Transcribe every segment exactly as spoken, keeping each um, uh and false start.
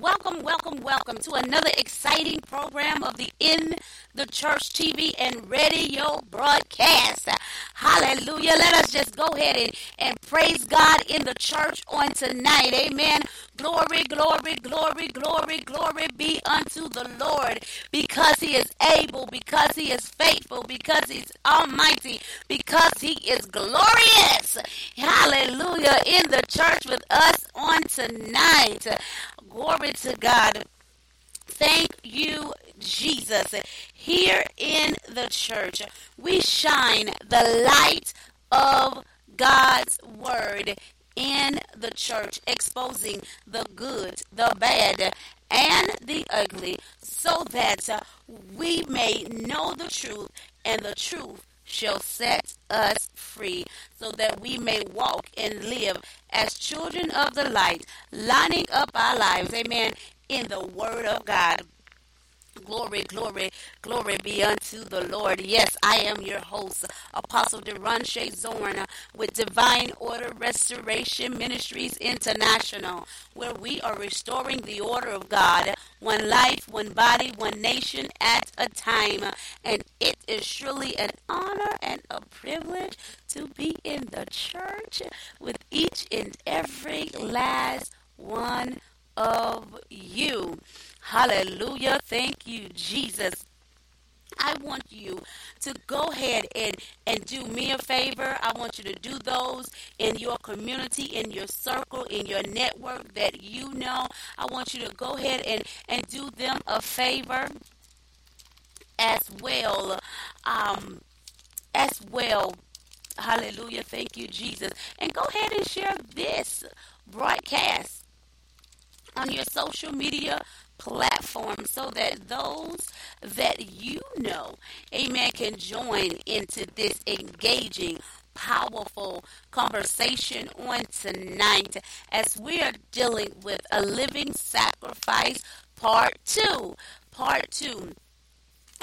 Welcome, welcome, welcome to another exciting program of the In The Church T V and radio broadcast. Hallelujah. Let us just go ahead and, and praise God in the church on tonight. Amen. Glory, glory, glory, glory, glory be unto the Lord, because he is able, because he is faithful, because he's almighty, because he is glorious. Hallelujah. In the church with us on tonight. Glory to God. Thank you, Jesus. Here in the church, we shine the light of God's word in the church, exposing the good, the bad, and the ugly, so that we may know the truth, and the truth shall set us free, so that we may walk and live as children of the light, lining up our lives, amen, in the word of God. Glory, glory, glory be unto the Lord. Yes, I am your host, Apostle Deron Zorn, with Divine Order Restoration Ministries International, where we are restoring the order of God, one life, one body, one nation at a time. And it is surely an honor and a privilege to be in the church with each and every last one of you. Hallelujah. Thank you, Jesus. I want you to go ahead and, and do me a favor. I want you to do those in your community, in your circle, in your network that you know. I want you to go ahead and, and do them a favor as well. Um, as well. Hallelujah. Thank you, Jesus. And go ahead and share this broadcast on your social media platform, so that those that you know, amen, can join into this engaging, powerful conversation on tonight, as we are dealing with A Living Sacrifice Part two. Part two.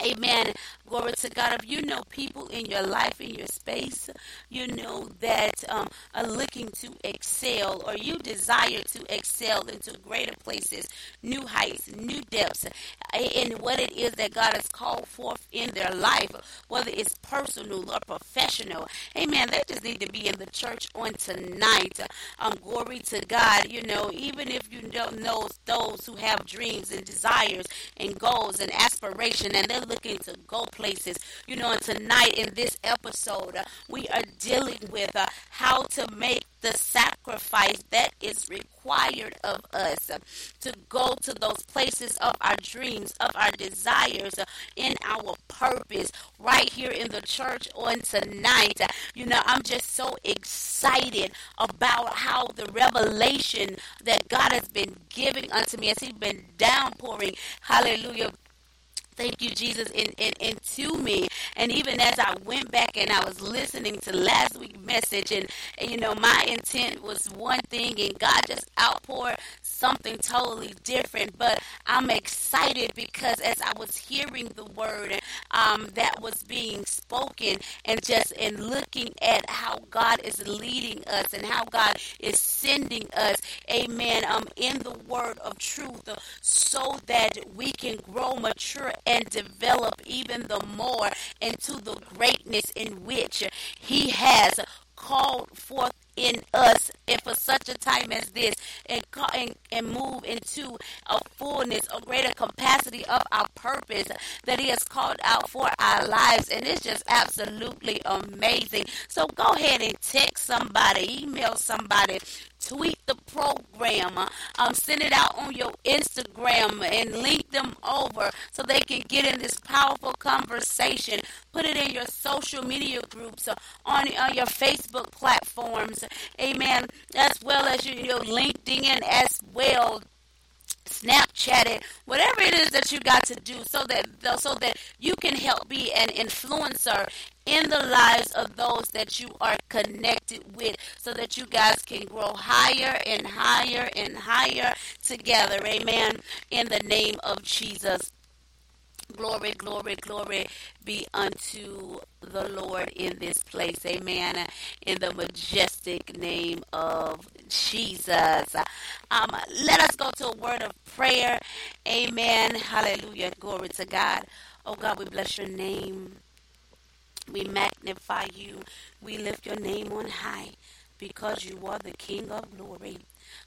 Amen. Glory to God. If you know people in your life, in your space, you know that um, are looking to excel, or you desire to excel into greater places, new heights, new depths, in what it is that God has called forth in their life, whether it's personal or professional. Amen. They just need to be in the church on tonight. Um, glory to God. You know, even if you don't know those who have dreams and desires and goals and aspiration, and they're looking to go places, you know, and tonight in this episode, uh, we are dealing with uh, how to make the sacrifice that is required of us uh, to go to those places of our dreams, of our desires, uh, in our purpose, right here in the church on tonight. Uh, you know, I'm just so excited about how the revelation that God has been giving unto me, as he's been downpouring, hallelujah, thank you, Jesus, and, and, and to me. And even as I went back and I was listening to last week's message, and, and you know, my intent was one thing, and God just outpoured something totally different. But I'm excited, because as I was hearing the word um, that was being spoken, and just in looking at how God is leading us and how God is sending us, amen, um, in the word of truth, so that we can grow, mature, and develop even the more into the greatness in which he has called forth in us, and for such a time as this, and, and and move into a fullness, a greater capacity of our purpose that he has called out for our lives. And it's just absolutely amazing. So go ahead and text somebody, email somebody, tweet the program, um, send it out on your Instagram, and link them over so they can get in this powerful conversation. Put it in your social media groups, on, on your Facebook platforms, amen, as well as your, your LinkedIn as well, Snapchat it, whatever it is that you got to do, so that so that you can help be an influencer in the lives of those that you are connected with, so that you guys can grow higher and higher and higher together. Amen. In the name of Jesus. Glory, glory, glory be unto the Lord in this place. Amen. In the majestic name of Jesus. Um, let us go to a word of prayer. Amen. Hallelujah. Glory to God. Oh God, we bless your name. We magnify you. We lift your name on high because you are the King of glory.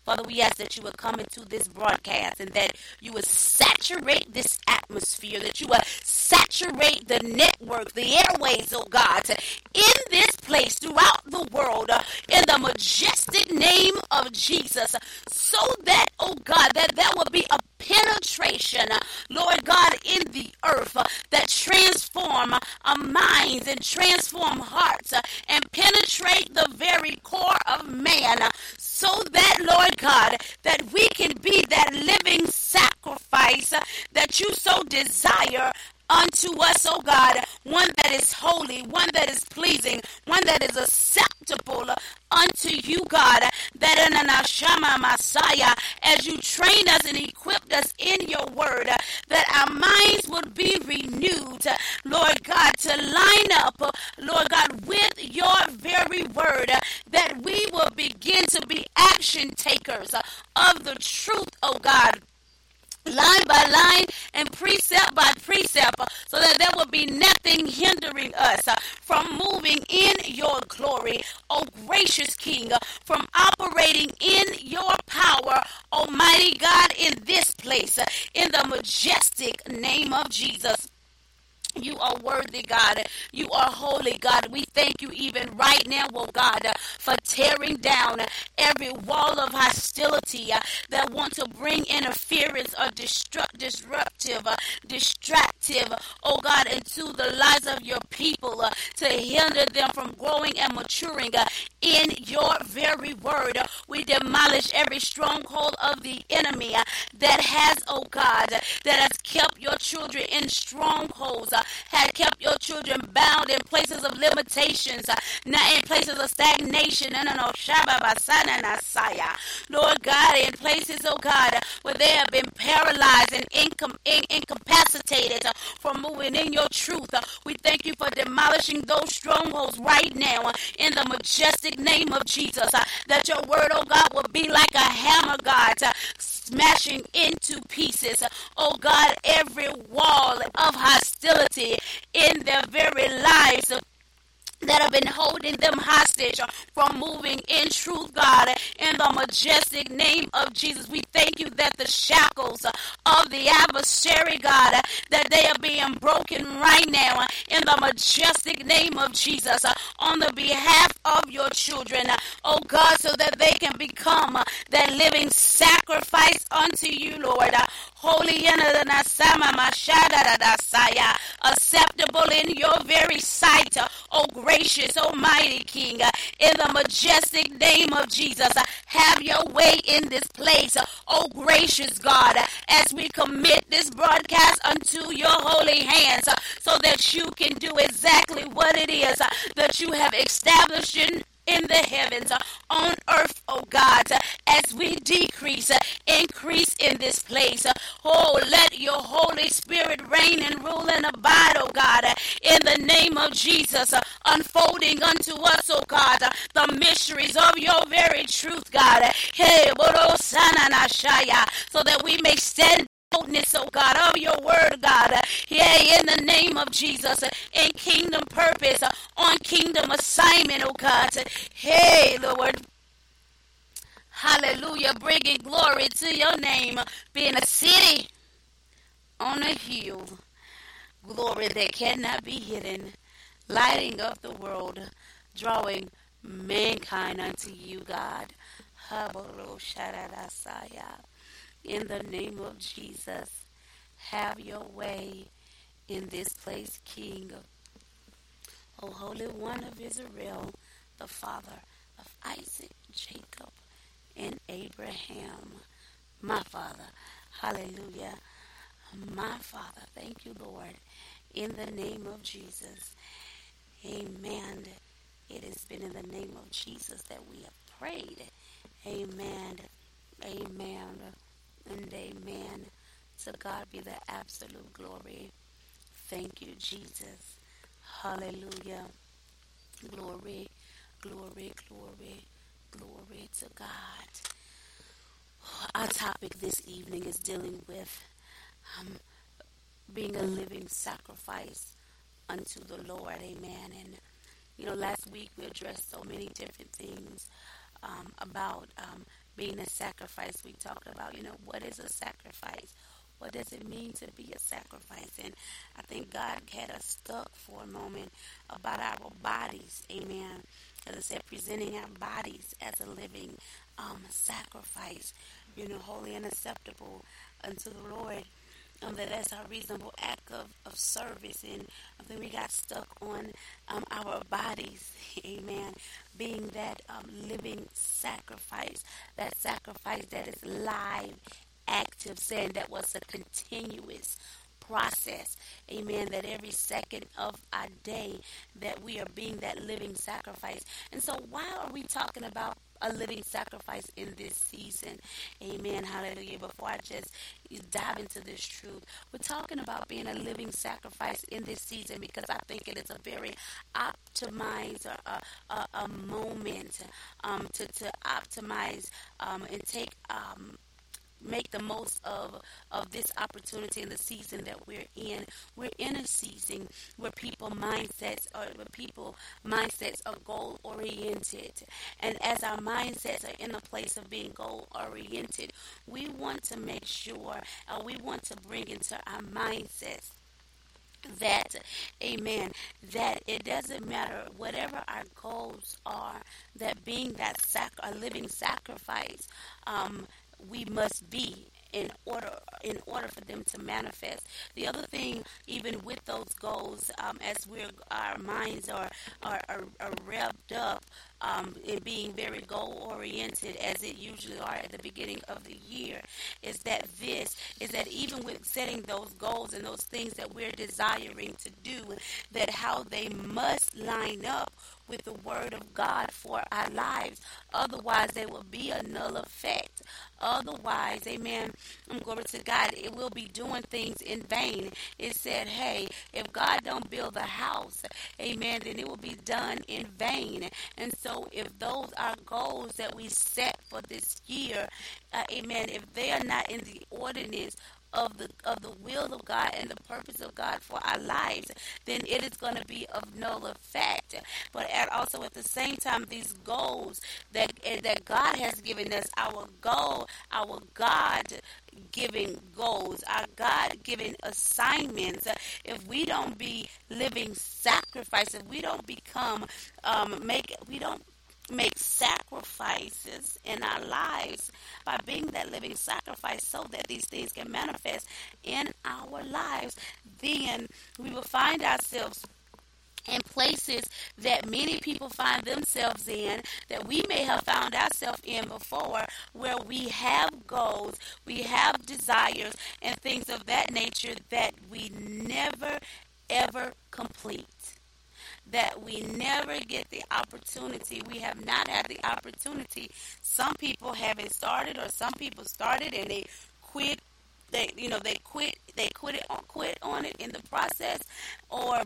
Father, we ask that you will come into this broadcast and that you will saturate this atmosphere, that you will saturate the network, the airways, oh God, in this place, throughout the world, in the majestic name of Jesus, so that, oh God, that there will be a penetration, Lord God, in the earth that transform our minds and transform hearts and penetrate the very core of man, so that, Lord God, that we can be that living sacrifice that you so desire unto us, oh God, one that is holy, one that is pleasing, one that is acceptable unto you, God, that in an Ashama Messiah, as you train us and equip us in your word, that our minds would be renewed, Lord God, to line up, Lord God, with your very word, that we will begin to be action takers of the truth, oh God, line by line and precept by precept, so that there will be nothing hindering us from moving in your glory, O gracious King, from operating in your power, Almighty God, in this place, in the majestic name of Jesus. You are worthy, God. You are holy, God. We thank you even right now, oh God, for tearing down every wall of hostility that wants to bring interference or destruct, disruptive, distractive, oh God, into the lives of your people to hinder them from growing and maturing in your very word. We demolish every stronghold of the enemy that has, oh God, that has kept your children in strongholds, had kept your children bound in places of limitations, not in places of stagnation. No, no, no. Lord God, in places, oh God, where they have been paralyzed and incom- in- incapacitated from moving in your truth. We thank you for demolishing those strongholds right now in the majestic name of Jesus, that your word, oh God, will be like a hammer, God, smashing into pieces, oh God, every wall of hostility in their very lives that have been holding them hostage from moving in truth, God, in the majestic name of Jesus. We thank you that the shackles of the adversary, God, that they are being broken right now in the majestic name of Jesus on the behalf of your children, oh God, so that they can become that living sacrifice unto you, Lord. Holy and acceptable in your very sight, O gracious, almighty King, in the majestic name of Jesus. Have your way in this place, O gracious God, as we commit this broadcast unto your holy hands, so that you can do exactly what it is that you have established in in the heavens, on earth, oh God, as we decrease, increase in this place. Oh, let your Holy Spirit reign and rule and abide, oh God, in the name of Jesus, unfolding unto us, oh God, the mysteries of your very truth, God. Hey, so that we may stand, oh God, of your word, God, yeah, in the name of Jesus, in kingdom purpose, on kingdom assignment, oh God, hey, Lord. Hallelujah, bringing glory to your name, being a city on a hill, glory that cannot be hidden, lighting up the world, drawing mankind unto you, God. In the name of Jesus, have your way in this place, King. O Holy One of Israel, the Father of Isaac, Jacob, and Abraham. My Father, hallelujah. My Father, thank you, Lord. In the name of Jesus, amen. It has been in the name of Jesus that we have prayed. Amen. Amen. And amen. To God be the absolute glory. Thank you, Jesus. Hallelujah. Glory, glory, glory, Glory to God. Our topic this evening is dealing with um, being a living sacrifice unto the Lord. Amen. And, you know, last week we addressed so many different things um, about um, being a sacrifice. We talked about, you know, what is a sacrifice? What does it mean to be a sacrifice? And I think God had us stuck for a moment about our bodies. Amen. As I said, presenting our bodies as a living um, sacrifice, you know, holy and acceptable unto the Lord. Um, that that's our reasonable act of, of service. And I think we got stuck on um, our bodies, amen, being that um, living sacrifice, that sacrifice that is live, active, saying that was a continuous process, amen, that every second of our day that we are being that living sacrifice. And so why are we talking about a living sacrifice in this season? Amen. Hallelujah. Before I just dive into this truth, we're talking about being a living sacrifice in this season because I think it is a very optimized or a, a, a moment um, to, to optimize um, and take um make the most of of this opportunity in the season that we're in. We're in a season where people mindsets are where people mindsets are goal oriented, and as our mindsets are in a place of being goal oriented, we want to make sure uh, we want to bring into our mindsets that, amen, that it doesn't matter whatever our goals are. That being that sac a living sacrifice. Um, we must be in order in order for them to manifest. The other thing, even with those goals, um, as we're, our minds are, are, are, are revved up um, in being very goal-oriented, as it usually are at the beginning of the year, is that this, is that even with setting those goals and those things that we're desiring to do, that how they must line up with the word of God for our lives. Otherwise, there will be a null effect. Otherwise, amen, glory to God, it will be doing things in vain. It said, hey, if God don't build the house, amen, then it will be done in vain. And so if those are goals that we set for this year, uh, amen, if they are not in the ordinance of the of the will of God and the purpose of God for our lives, then it is going to be of null effect. But at also at the same time, these goals that that God has given us, our goal, our God given goals, our God given assignments, if we don't be living sacrifices, if we don't become um, make we don't make sacrifices in our lives by being that living sacrifice so that these things can manifest in our lives, then we will find ourselves in places that many people find themselves in, that we may have found ourselves in before, where we have goals, we have desires, and things of that nature that we never ever complete. That we never get the opportunity. We have not had the opportunity. Some people haven't started, or some people started and they quit. They, you know, they quit. They quit it on quit on it in the process, or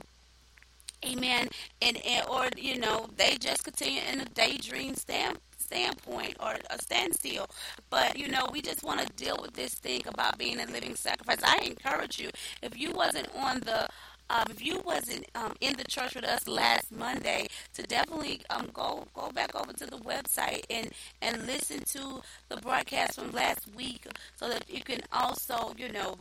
amen, and, and or you know, they just continue in a daydream stand. standpoint or a standstill. But you know, we just want to deal with this thing about being a living sacrifice. I encourage you, if you wasn't on the um, if you wasn't um, in the church with us last Monday, to definitely um, go go back over to the website and and listen to the broadcast from last week, so that you can also, you know,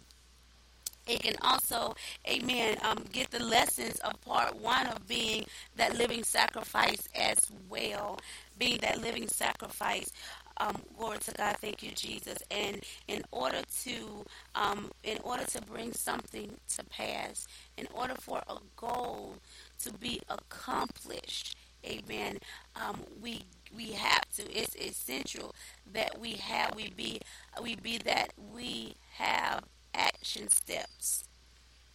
it can also, amen, um, get the lessons of part one of being that living sacrifice as well. Being that living sacrifice, um, glory to God, thank you, Jesus. And in order to, um, in order to bring something to pass, in order for a goal to be accomplished, amen, um, we we have to. It's essential that we have we be we be that we have action steps.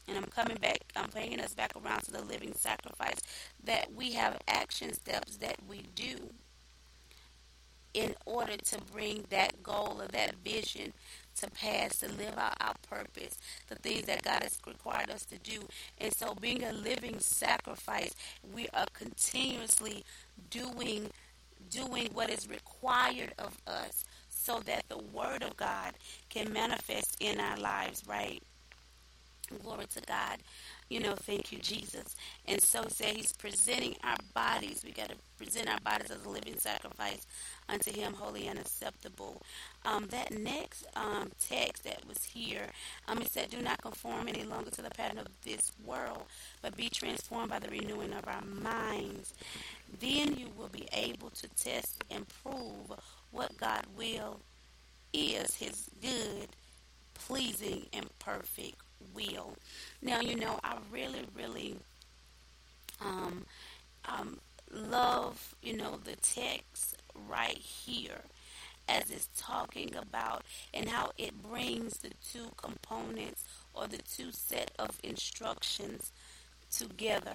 And I'm coming back, I'm bringing us back around to the living sacrifice, that we have action steps that we do in order to bring that goal or that vision to pass, to live out our purpose, the things that God has required us to do. And so being a living sacrifice, we are continuously doing doing what is required of us so that the Word of God can manifest in our lives, right? Glory to God. You know, thank you, Jesus. And so say he's presenting our bodies. We got to present our bodies as a living sacrifice unto him, holy and acceptable. Um, that next um, text that was here, um, it said, do not conform any longer to the pattern of this world, but be transformed by the renewing of our minds. Then you will be able to test and prove what God's will is, his good, pleasing, and perfect will. Now, you know, I really, really um, um, love, you know, the text right here as it's talking about and how it brings the two components or the two set of instructions together.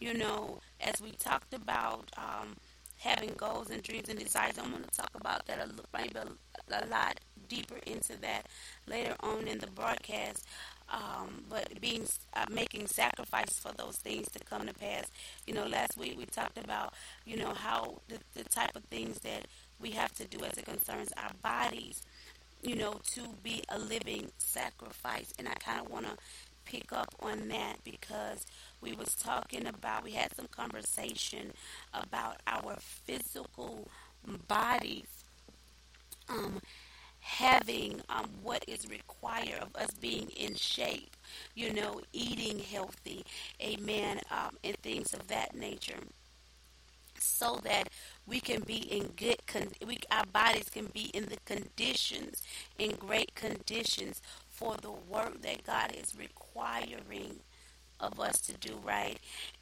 You know, as we talked about um, having goals and dreams and desires, I'm going to talk about that a, maybe a, a lot deeper into that later on in the broadcast, um, but being uh, making sacrifice for those things to come to pass. You know, last week we talked about, you know, how the, the type of things that we have to do as it concerns our bodies, you know, to be a living sacrifice. And I kind of want to pick up on that because we was talking about, we had some conversation about our physical bodies um having um, what is required of us being in shape, you know, eating healthy, amen, um, and things of that nature, so that we can be in good, con- we, our bodies can be in the conditions, in great conditions for the work that God is requiring of us to do, right?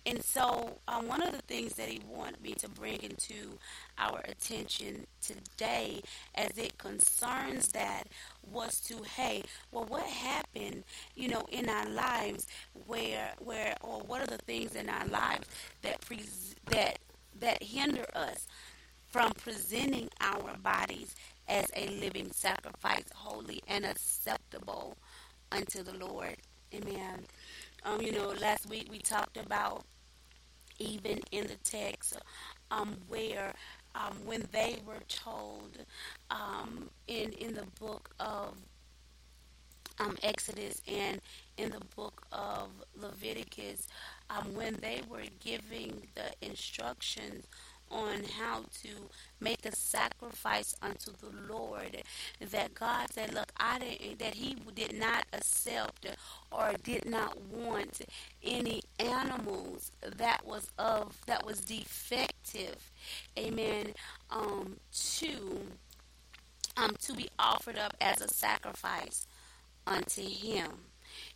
And so um, one of the things that he wanted me to bring into our attention today as it concerns that was to, hey, well, what happened, you know, in our lives where, where, or what are the things in our lives that pre- that that hinder us from presenting our bodies as a living sacrifice, holy and acceptable unto the Lord. Amen. Um, you know, last week we talked about, even in the text, um, where um, when they were told um, in in the book of um, Exodus and in the book of Leviticus, um, when they were giving the instructions on how to make a sacrifice unto the Lord, that God said, look, I didn't, that he did not accept or did not want any animals that was of, that was defective, amen, um, to, um, to be offered up as a sacrifice unto him.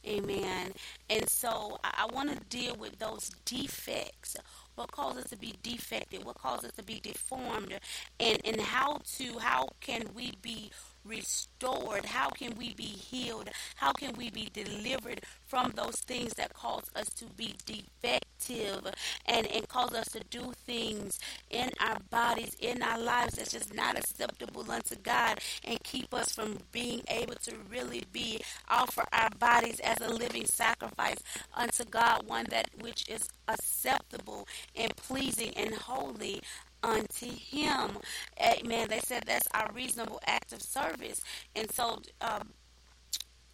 Amen. And so I, I want to deal with those defects. What causes us to be defective? What causes us to be deformed? And and how to how can we be restored? How can we be healed? How can we be delivered from those things that cause us to be defective and, and cause us to do things in our bodies, in our lives that's just not acceptable unto God and keep us from being able to really be offer our bodies as a living sacrifice unto God, one that which is acceptable and pleasing and holy unto him. Amen. They said that's our reasonable act of service. And so um,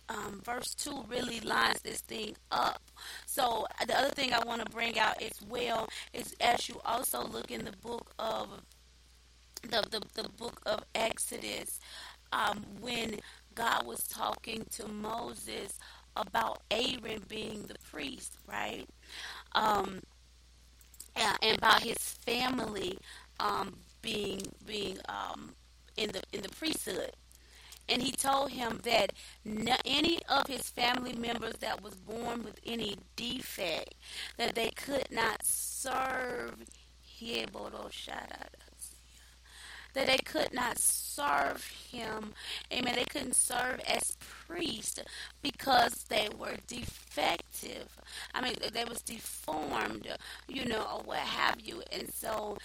um, verse two really lines this thing up. So the other thing I want to bring out as well is, as you also look in the book of the, the, the book of Exodus, um, when God was talking to Moses about Aaron being the priest, right? Um, and, and about his family um, being being um, in the in the priesthood, and he told him that no, any of his family members that was born with any defect, that they could not serve him, that they could not serve him, amen, they couldn't serve as priests because they were defective. I mean, they was deformed, you know, or what have you. And so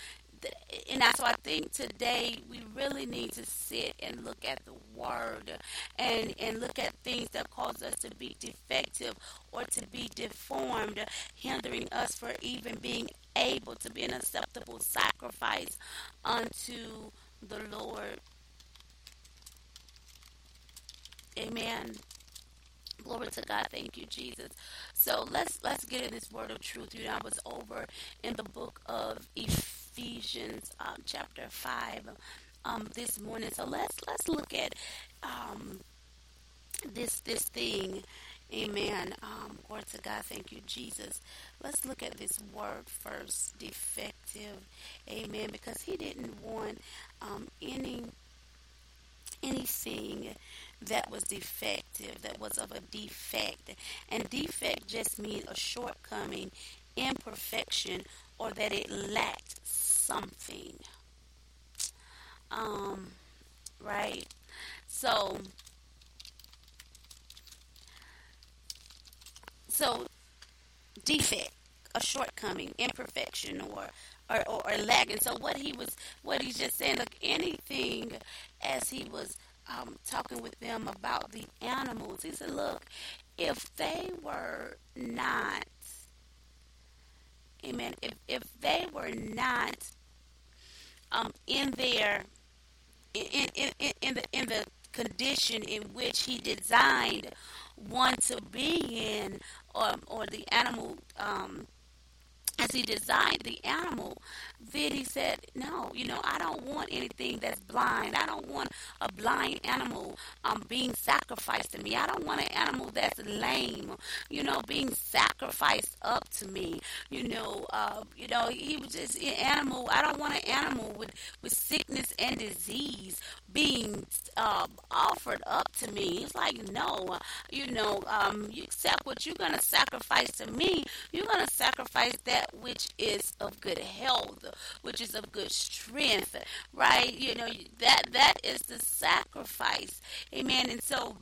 And that's why I think today we really need to sit and look at the word and, and look at things that cause us to be defective or to be deformed, hindering us from even being able to be an acceptable sacrifice unto the Lord. Amen. Glory to God. Thank you, Jesus. So let's let's get in this word of truth. You know, I was over in the book of Ephesians um, chapter five um, this morning. So let's let's look at um, this this thing. Amen. Um, glory to God. Thank you, Jesus. Let's look at this word first. Defective. Amen. Because he didn't want um, any anything. that was defective, that was of a defect. And defect just means a shortcoming, imperfection, or that it lacked something. Um, right? So, so defect, a shortcoming, imperfection, or or, or, or lagging. So what he was, what he's just saying, look, anything as he was Um, talking with them about the animals. He said, look, if they were not, amen, if, if they were not um, in their, in, in, in, in, the, in the condition in which he designed one to be in, or, or the animal, um, as he designed the animal, then he said, no, you know, I don't want anything that's blind. I don't want a blind animal um, being sacrificed to me. I don't want an animal that's lame, you know, being sacrificed up to me. You know, uh, you know, he was just an animal. I don't want an animal with, with sickness and disease being uh, offered up to me. It's like, no, you know, um, you accept what you're going to sacrifice to me. You're going to sacrifice that which is of good health, which is of good strength, right? You know, that that is the sacrifice. Amen. And so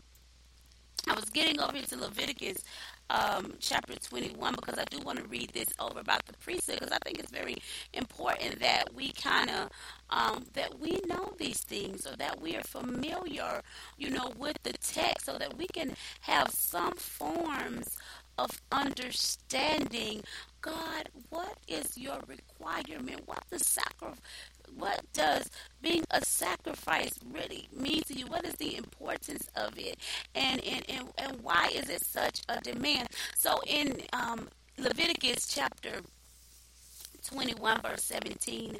I was getting over into Leviticus um, chapter twenty-one, because I do want to read this over about the priesthood, because I think it's very important that we kind of um, that we know these things, or that we are familiar, you know, with the text, so that we can have some forms of understanding. God, what is your requirement? What the sacri- What does being a sacrifice really mean to you? What is the importance of it? And and, and, and why is it such a demand? So in um, Leviticus chapter twenty-one, verse seventeen,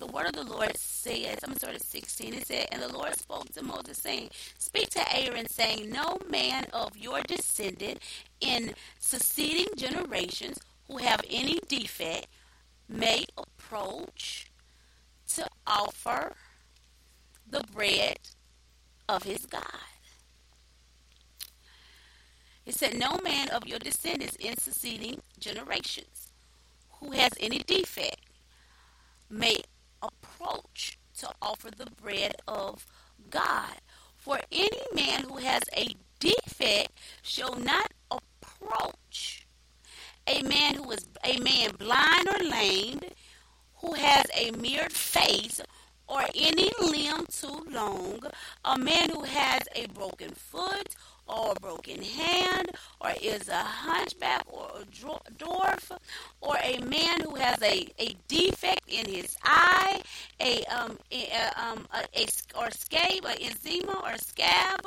the word of the Lord says, I'm sorry, sixteen, it said, and the Lord spoke to Moses, saying, speak to Aaron, saying, no man of your descendant in succeeding generations who have any defect may approach to offer the bread of his God. It said, no man of your descendants in succeeding generations who has any defect may approach to offer the bread of God. For any man who has a defect shall not approach. A man who is a man blind or lame, who has a mirrored face or any limb too long, a man who has a broken foot or a broken hand, or is a hunchback or a dwarf, or a man who has a, a defect in his eye, a um a, um a, a or scape, or eczema or scab,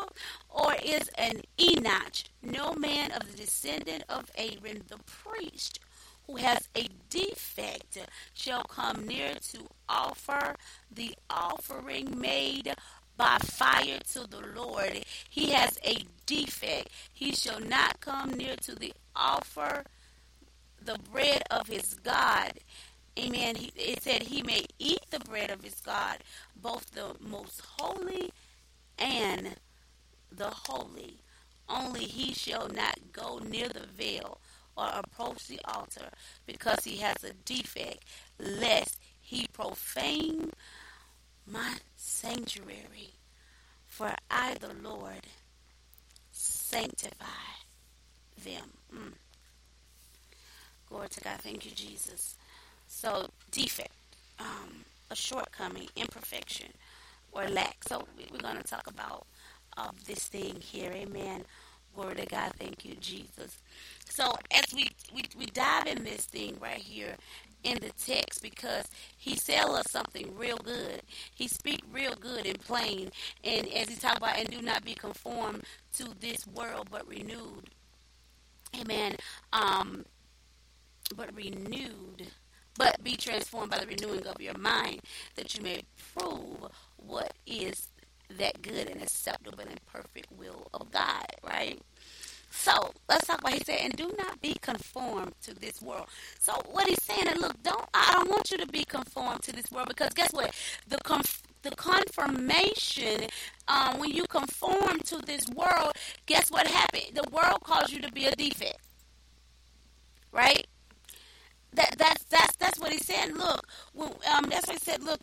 or is an enotch. No man of the descendant of Aaron the priest who has a defect shall come near to offer the offering made by fire to the Lord. He has a defect. He shall not come near to the offer the bread of his God. Amen. He, it said he may eat the bread of his God, both the most holy and the holy. Only he shall not go near the veil or approach the altar, because he has a defect, lest he profane my sanctuary, for I, the Lord, sanctify them. Mm. Glory to God. Thank you, Jesus. So, defect. um, a shortcoming, imperfection, or lack. So we're going to talk about uh, this thing here. Amen. Glory to God. Thank you, Jesus. So as we, we, we dive in this thing right here in the text, because he tell us something real good. He speak real good and plain. And as he talk about, and do not be conformed to this world, but renewed. Amen. Um, but renewed. But be transformed by the renewing of your mind, that you may prove what is that good and acceptable and perfect will of God, right? So, let's talk about, he said, and do not be conformed to this world. So, what he's saying is, look, don't, I don't want you to be conformed to this world, because guess what? The conf- the confirmation, um, when you conform to this world, guess what happened? The world caused you to be a defect, right? That that's that's that's what he said. Look, um, that's what he said. Look,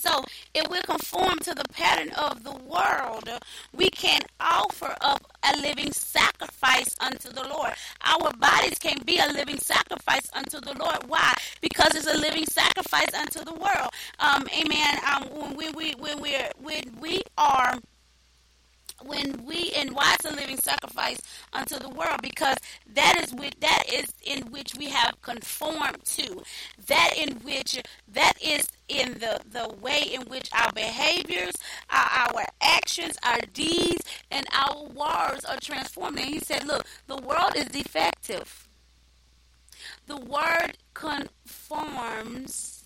so if we conform to the pattern of the world, we can offer up a living sacrifice unto the Lord. Our bodies can be a living sacrifice unto the Lord. Why? Because it's a living sacrifice unto the world. Um, amen. Um, when we we when we when we are. When we and why it's a living sacrifice unto the world, because that is with that is in which we have conformed to, that in which that is in the, the way in which our behaviors, our, our actions, our deeds, and our words are transformed. And he said, "Look, the world is defective. The word conforms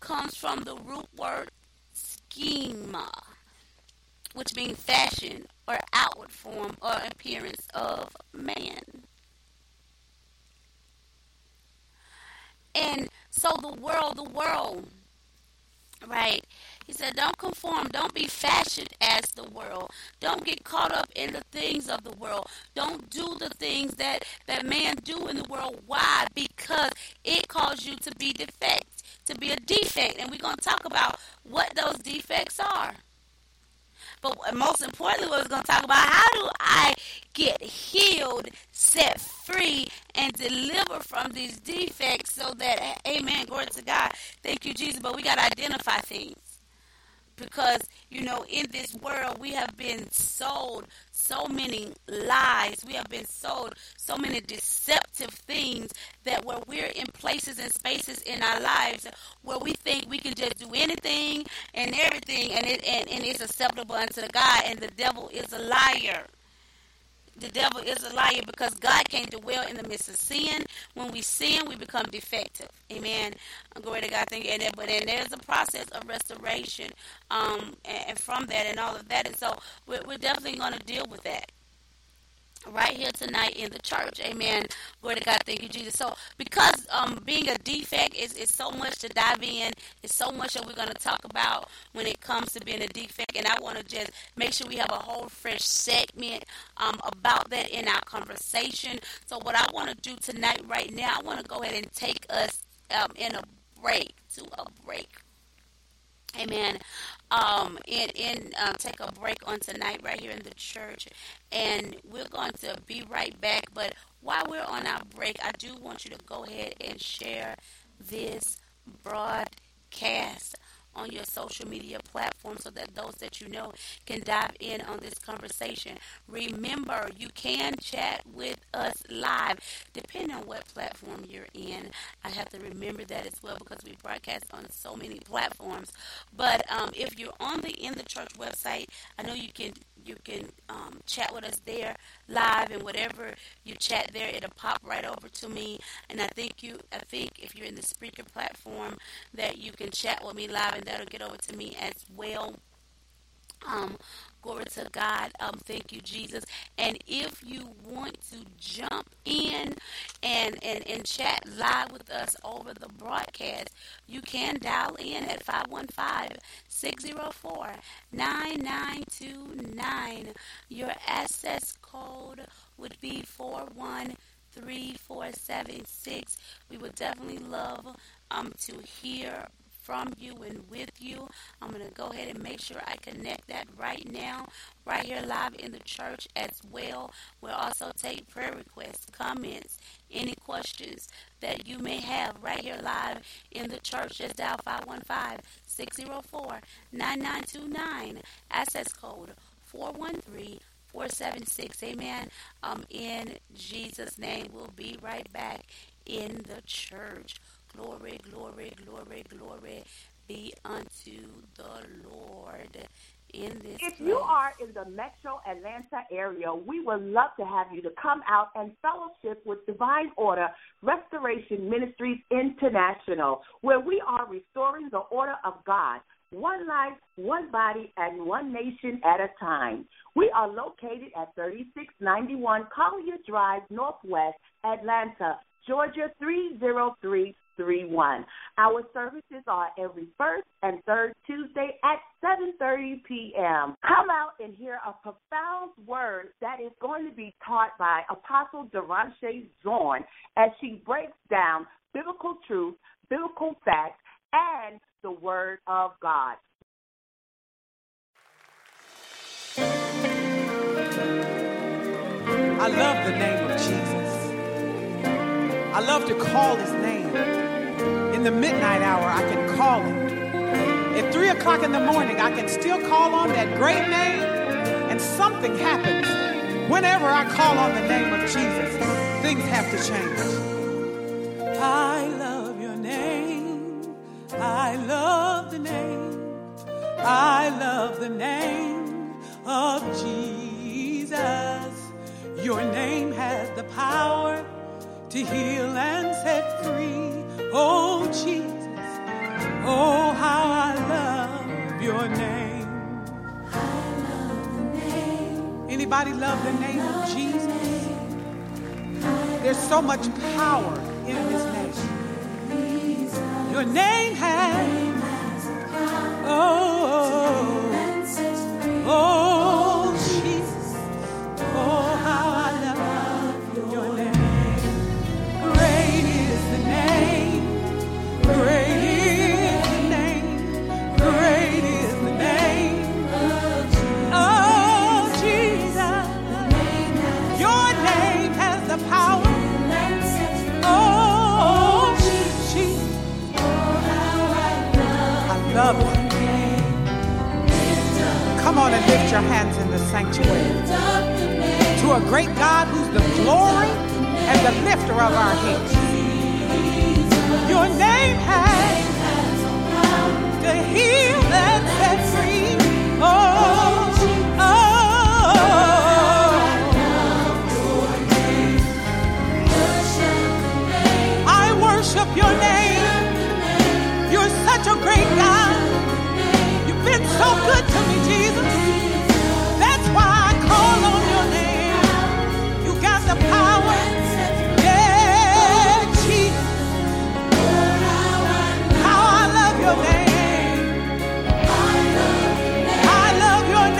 comes from the root word schema," which means fashion or outward form or appearance of man. And so the world, the world, right? He said, don't conform. Don't be fashioned as the world. Don't get caught up in the things of the world. Don't do the things that, that man do in the world. Why? Because it caused you to be defect, to be a defect. And we're going to talk about what those defects are. But most importantly, we're going to talk about how do I get healed, set free, and deliver from these defects so that, amen, glory to God, thank you, Jesus. But we got to identify things, because, you know, in this world, we have been sold so many lies. We have been sold so many deceptive things that where we're in places and spaces in our lives where we think we can just do anything and everything, and it and, and it's acceptable unto God, and the devil is a liar. The devil is a liar, because God can't dwell in the midst of sin. When we sin, we become defective. Amen. Glory to God. Thank you. And that, but then there's a process of restoration um, and, and from that and all of that. And so we're, we're definitely going to deal with that right here tonight in the church. Amen. Glory to God. Thank you, Jesus. So because um, being a defect is, is so much to dive in. It's so much that we're going to talk about when it comes to being a defect. And I want to just make sure we have a whole fresh segment um, about that in our conversation. So what I want to do tonight right now, I want to go ahead and take us um, in a break, to a break. Amen. Um, and, and uh, take a break on tonight right here in the church. And we're going to be right back. But while we're on our break, I do want you to go ahead and share this broadcast on your social media platform so that those that you know can dive in on this conversation. Remember, you can chat with us live, depending on what platform you're in. I have to remember that as well, because we broadcast on so many platforms. But um, if you're on the In The Church website, I know you can you can um, chat with us there live, and whatever you chat there, it'll pop right over to me. And I think you, I think if you're in the Spreaker platform, that you can chat with me live, and that'll get over to me as well. Um, glory to God. Um, thank you, Jesus. And if you want to jump in and, and, and chat live with us over the broadcast, you can dial in at five one five, six zero four, nine nine two nine. Your access code would be four one three four seven six. We would definitely love um, to hear from you and with you. I'm going to go ahead and make sure I connect that right now, right here live in the church as well. We'll also take prayer requests, comments, any questions that you may have right here live in the church. Just dial five one five, six zero four, nine nine two nine, access code four one three, four seven six. Amen. Um, in Jesus' name, we'll be right back in the church. Glory, glory, glory, glory be unto the Lord. In this if place. You are in the metro Atlanta area, we would love to have you to come out and fellowship with Divine Order Restoration Ministries International, where we are restoring the order of God. One life, one body, and one nation at a time. We are located at thirty-six ninety-one Collier Drive, Northwest, Atlanta, Georgia, three zero three three one. Our services are every first and third Tuesday at seven thirty p.m. Come out and hear a profound word that is going to be taught by Apostle Deron Zorn as she breaks down biblical truth, biblical facts, and the Word of God. I love the name of Jesus. I love to call his name. In the midnight hour, I can call him. At three o'clock in the morning, I can still call on that great name, and something happens. Whenever I call on the name of Jesus, things have to change. I love your name. I love the name, I love the name of Jesus. Your name has the power to heal and set free. Oh, Jesus, oh, how I love your name. I love the name. Anybody love the name of Jesus? There's so much power in his name. Your name has, oh, oh, Jesus, oh, how I love your name. Great is the name, great is the name, great is the name of Jesus. Your name has the power. Love it. Come on and lift your hands in the sanctuary to a great God who's the glory and the lifter of our heads. Your name has the heal and set free. Oh, oh. I worship your name. You're such a great God. It's so good to me, Jesus. That's why I call on your name. You got the power. Yeah, Jesus. How I love your name. I love your name.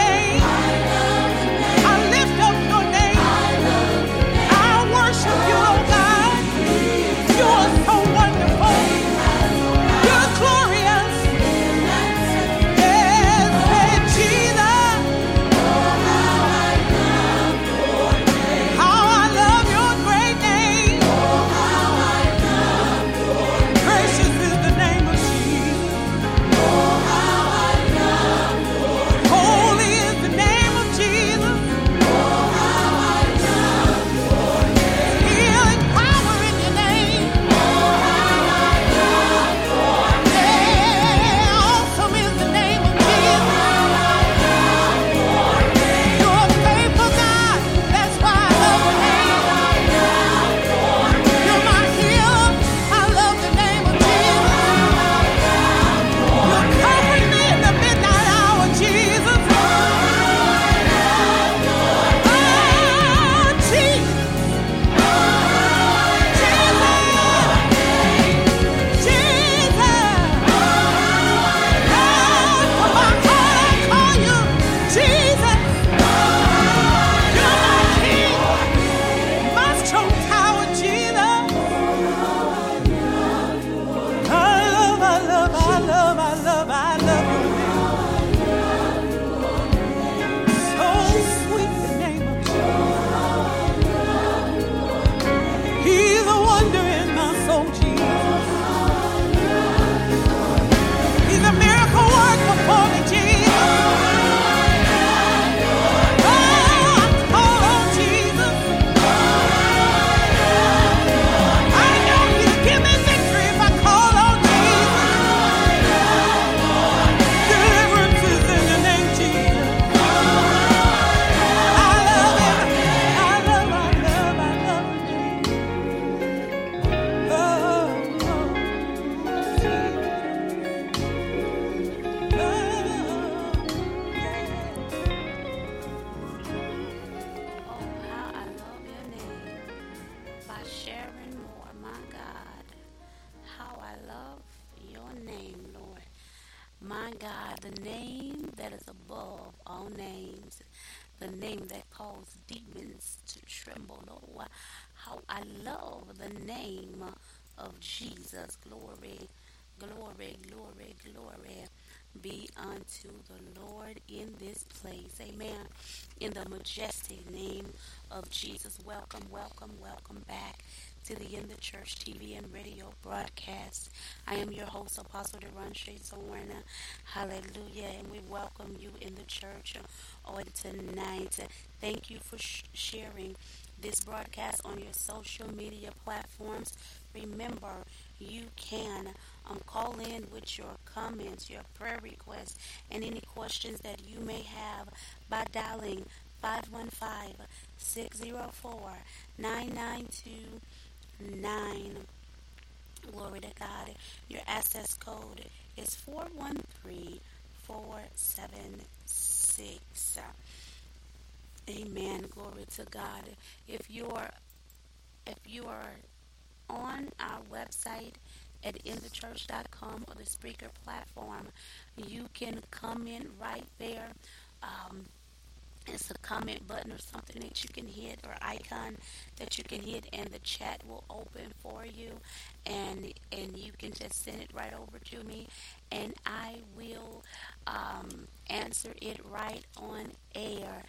the name that is above all names, the name that caused demons to tremble. Oh, how I love the name of Jesus. Glory, glory, glory, glory be unto the Lord in this place. Amen. In the majestic name of Jesus. Welcome, welcome, welcome back to the In The Church T V and radio broadcast. I am your host, Apostle Deron Zorn. Hallelujah. And we welcome you in the church on tonight. Thank you for sh- sharing this broadcast on your social media platforms. Remember, you can um, call in with your comments, your prayer requests, and any questions that you may have by dialing five one five, six zero four, nine nine two nine. Glory to God. Your access code is four one three, four seven six. Amen. Glory to God. If you are, if you are on our website at in the church dot com or the speaker platform, you can comment right there. Um, It's a comment button or something that you can hit, or icon that you can hit, and the chat will open for you, and and you can just send it right over to me, and I will um, answer it right on air.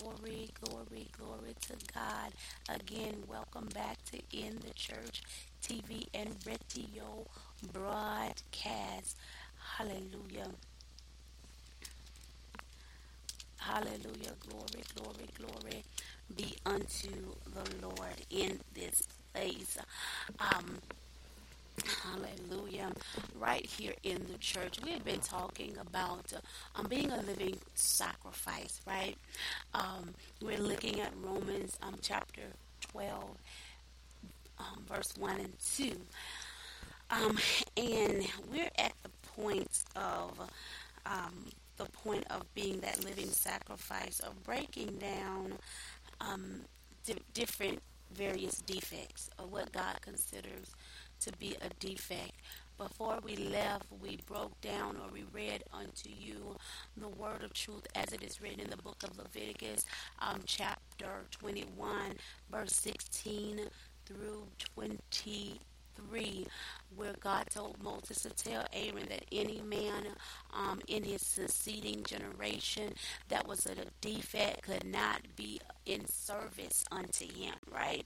Glory, glory, glory to God. Again, welcome back to In The Church T V and radio broadcast. Hallelujah. Hallelujah, glory, glory, glory be unto the Lord in this place. Um, hallelujah. Right here in the church, we have been talking about uh, um, being a living sacrifice, right? Um, we're looking at Romans um, chapter twelve, um, verse one and two. Um, and we're at the point of... Um, the point of being that living sacrifice, of breaking down um, di- different various defects, or what God considers to be a defect. Before we left, we broke down, or we read unto you the word of truth as it is written in the book of Leviticus, um, chapter twenty-one, verse sixteen through twenty. three, where God told Moses to tell Aaron that any man um, in his succeeding generation that was a defect could not be in service unto him, right?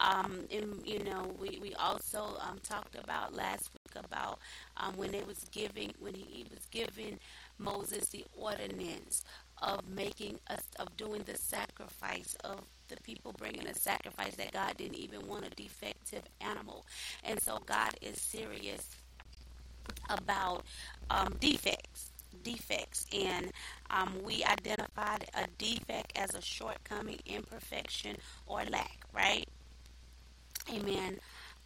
Um, and, you know, we, we also um, talked about last week about um, when they was giving, when he, he was giving Moses the ordinance of making us, of doing the sacrifice, of the people bringing a sacrifice, that God didn't even want a defective animal. And so God is serious about um, defects, defects. And um, we identified a defect as a shortcoming, imperfection, or lack, right? Amen.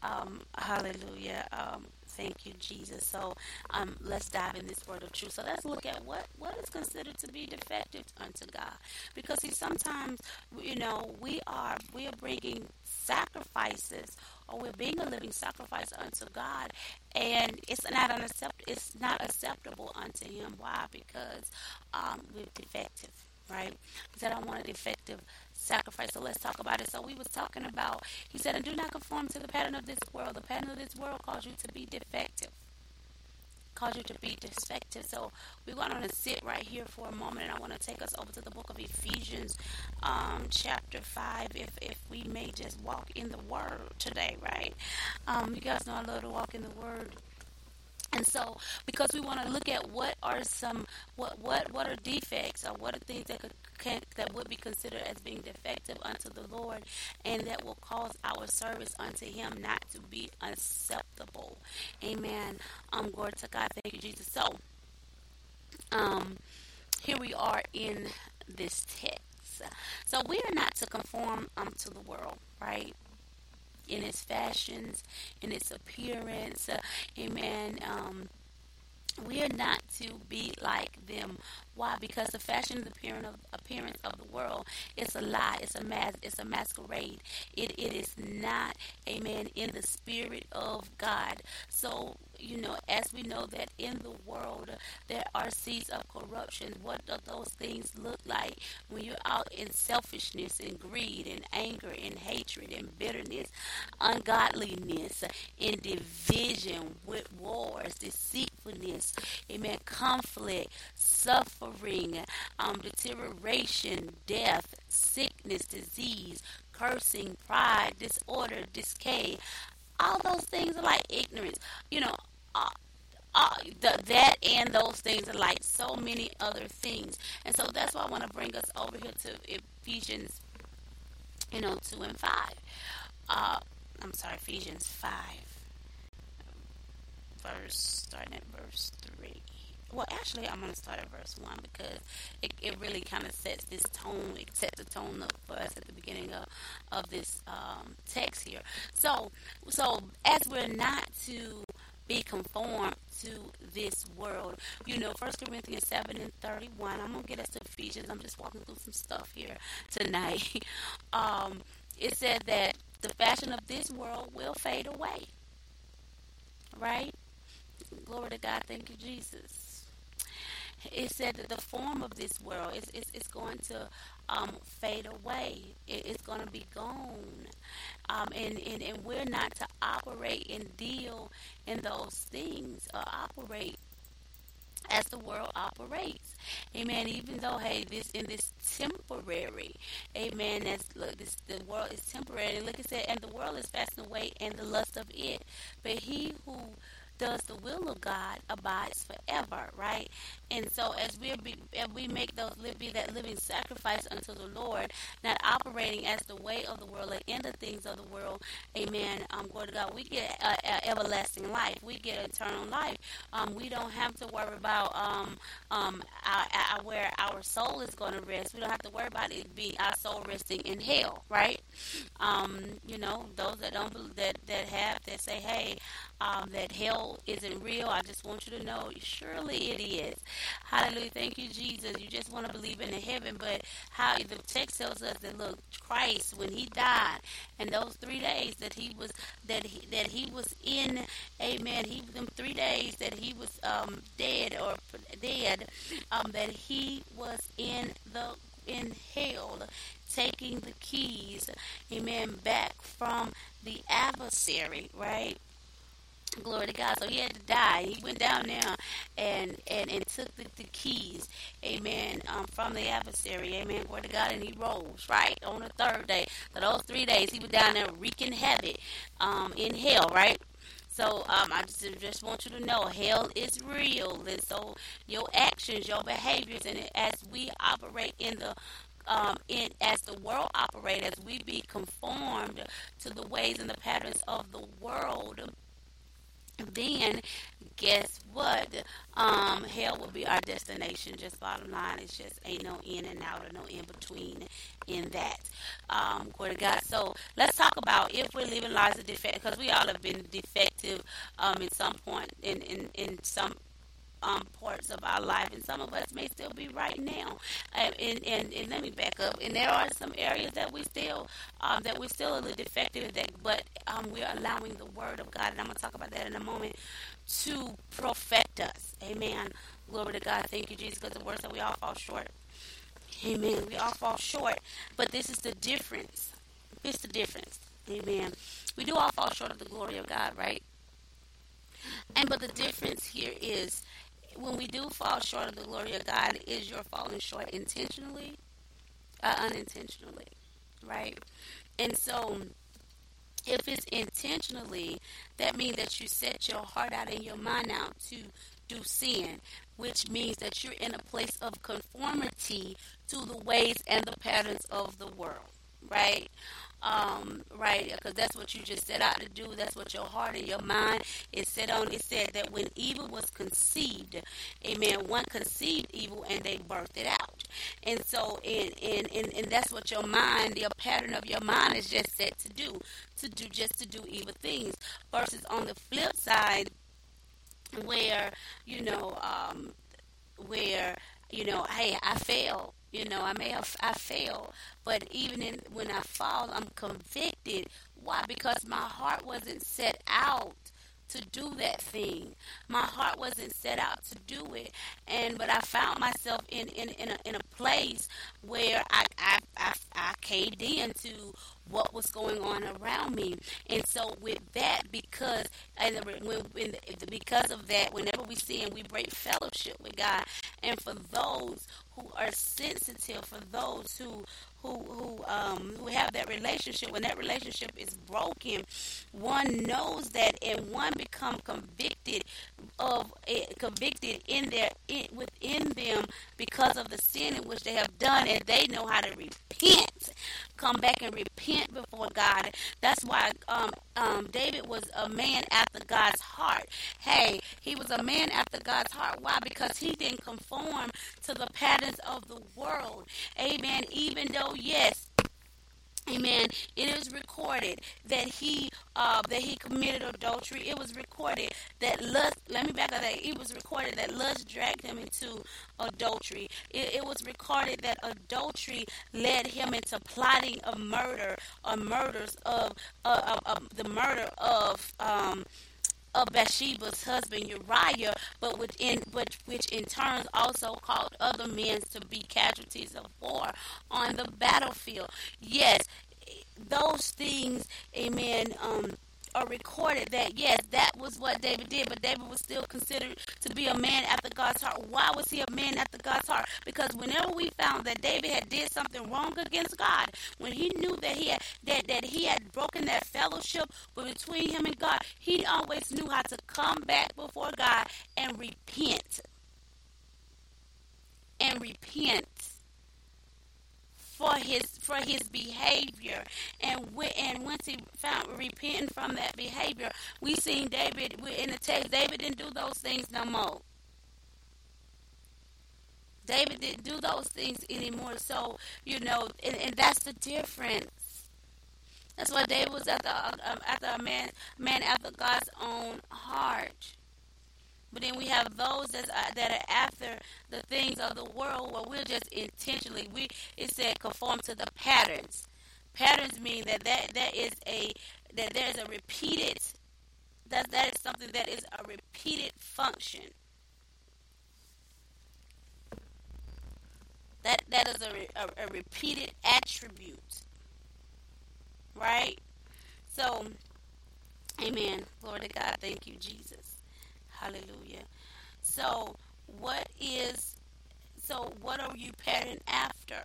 Um, hallelujah. Um, Thank you, Jesus. So um, let's dive in this word of truth. So let's look at what, what is considered to be defective unto God. Because see, sometimes, you know, we are we are bringing sacrifices, or we're being a living sacrifice unto God, and it's not unaccept- it's not acceptable unto Him. Why? Because um, we're defective, right? He said, I want a defective sacrifice. So let's talk about it. So we was talking about, he said, and do not conform to the pattern of this world. The pattern of this world caused you to be defective. Caused you to be defective. So we're going to sit right here for a moment, and I want to take us over to the book of Ephesians, um, chapter five, if if we may just walk in the word today, right? Um, you guys know I love to walk in the word. And so, because we want to look at what are some, what what what are defects, or what are things that could, can, that would be considered as being defective unto the Lord, and that will cause our service unto Him not to be acceptable. Amen. Um, glory to God. Thank you, Jesus. So, um, here we are in this text. So we are not to conform um to the world, right? In its fashions, in its appearance, uh, amen, um, We are not to be like them. Why? Because the fashion and appearance of, appearance of the world is a lie. It's a mas- It's a masquerade. It It is not, amen, in the spirit of God. So, you know, as we know that in the world there are seeds of corruption, what do those things look like when you're out in selfishness and greed and anger and hatred and bitterness, ungodliness and division with wars, deceitfulness, amen, conflict, suffering, um, deterioration, death, sickness, disease, cursing, pride, disorder, decay. All those things are like ignorance, you know, uh, uh, the, that and those things are like so many other things. And so that's why I want to bring us over here to Ephesians, you know, two and five. Uh, I'm sorry, Ephesians five, verse, starting at verse three. Well, actually, I'm going to start at verse one because it, it really kind of sets this tone, it sets the tone up for us at the beginning of, of this um, text here. So, so as we're not to be conformed to this world, you know, First Corinthians seven and thirty-one, I'm going to get us to Ephesians. I'm just walking through some stuff here tonight. um, it said that the fashion of this world will fade away, right? Glory to God. Thank you, Jesus. It said that the form of this world is, is, is going to um, fade away. It, it's going to be gone. Um, and, and, and we're not to operate and deal in those things or operate as the world operates. Amen. Even though, hey, this in this temporary, amen, that's, look, this, the world is temporary. And like I said, and the world is passing away and the lust of it. But he who does the will of God abides forever, right? And so as we be, as we make those be that living sacrifice unto the Lord, not operating as the way of the world and in the things of the world, amen, um, glory to God, we get uh, uh, everlasting life. We get eternal life. Um, we don't have to worry about um, um, our, our, where our soul is going to rest. We don't have to worry about it being our soul resting in hell, right? Um, you know, those that don't, that, that have, that say, hey, um, that hell isn't real. I just want you to know, surely it is. Hallelujah. Thank you, Jesus. You just want to believe in the heaven, but how the text tells us that, look, Christ, when he died, and those three days that he was that he, that he was in, amen. He them three days that he was um, dead or dead, um, that he was in the in hell, taking the keys, amen, back from the adversary, right? Glory to God. So he had to die. He went down there and and, and took the, the keys, amen, um, from the adversary, amen, glory to God, and he rose, right, on the third day. So those three days, he was down there wreaking havoc um, in hell, right? So um, I just, just want you to know, hell is real. And so your actions, your behaviors, and as we operate in the Um, in, as the world operates, as we be conformed to the ways and the patterns of the world, then guess what? Um, hell will be our destination. Just bottom line, it's just ain't no in and out or no in between in that. Um, glory to God. So let's talk about if we're living lives of defect, because we all have been defective um, in some point in in in some. Um, parts of our life, and some of us may still be right now. Um, and, and and let me back up. And there are some areas that we still um, that we're still a little defective. That, but um, we're allowing the Word of God, and I'm gonna talk about that in a moment, to perfect us. Amen. Glory to God. Thank you, Jesus. Because the Word said we all fall short. Amen. We all fall short. But this is the difference. It's the difference. Amen. We do all fall short of the glory of God, right? And but the difference here is, when we do fall short of the glory of God, is you're falling short intentionally or unintentionally, right? And so, if it's intentionally, that means that you set your heart out and your mind out to do sin, which means that you're in a place of conformity to the ways and the patterns of the world, right? Um, right, because that's what you just set out to do. That's what your heart and your mind is set on. It said that when evil was conceived, amen, one conceived evil and they birthed it out. And so, and, and, and, and that's what your mind, your pattern of your mind is just set to do, to do, just to do evil things. Versus on the flip side, where, you know, um, where, you know, hey, I failed. You know, I may have, I failed, but even in, when I fall, I'm convicted. Why? Because my heart wasn't set out to do that thing. My heart wasn't set out to do it. And but I found myself in in, in, a, in a place where I I, I I caved in to what was going on around me. And so with that, because and when, when, because of that, whenever we sin, we break fellowship with God. And for those who are sensitive, for those who who who um who have that relationship, when that relationship is broken, one knows that, and one become convicted of it, convicted in their in, within them because of the sin in which they have done, and they know how to repent, come back and repent before God. That's why um um David was a man after God's heart. Hey, he was a man after God's heart. Why? Because he didn't conform to the patterns of the world. Amen. Even though, yes, amen, it is recorded that he uh, that he committed adultery. It was recorded that lust. Let me back up. That it was recorded that lust dragged him into adultery. It, it was recorded that adultery led him into plotting a murder, or murders of uh, uh, uh, the murder of. Um, of Bathsheba's husband Uriah, but within which, which in turn also called other men to be casualties of war on the battlefield. Yes, those things, amen, um, are recorded that, yes, that was what David did, but David was still considered to be a man after God's heart. Why was he a man after God's heart? Because whenever we found that David had did something wrong against God, when he knew that he had, that, that he had broken that fellowship between him and God, he always knew how to come back before God and repent. And repent. For his for his behavior, and we, and once he found repenting from that behavior, we seen David in the text. David didn't do those things no more. David didn't do those things anymore. So you know, and, and that's the difference. That's why David was after after a man man after God's own heart. But then we have those that are, that are after the things of the world, where we're just intentionally, we it said conform to the patterns. Patterns mean that that, that is a that there is a repeated that that is something that is a repeated function. That that is a a, a repeated attribute, right? So, amen. Glory to God. Thank you, Jesus. Hallelujah. So what is, so what are you patterned after?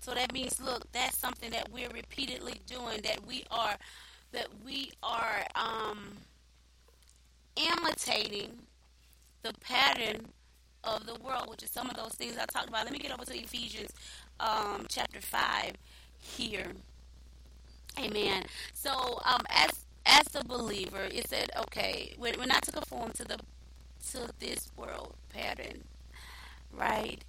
So that means, look, that's something that we're repeatedly doing, that we are, that we are um, imitating the pattern of the world, which is some of those things I talked about. Let me get over to Ephesians um, chapter five here. Amen. So, um, as as the believer, it said, okay, we're, we're not to conform to the to this world pattern, right?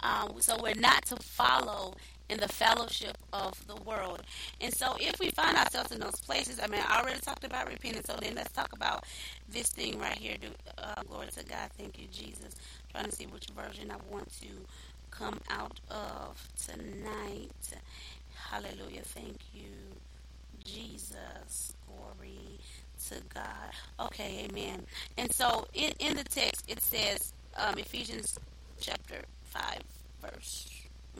Um, so we're not to follow in the fellowship of the world. And so, if we find ourselves in those places, I mean, I already talked about repentance. So then, let's talk about this thing right here. Uh, glory to God. Thank you, Jesus. I'm trying to see which version I want to come out of tonight. Hallelujah. Thank you, Jesus. Glory to God. Okay, amen. And so in, in the text it says, um, Ephesians chapter five, verse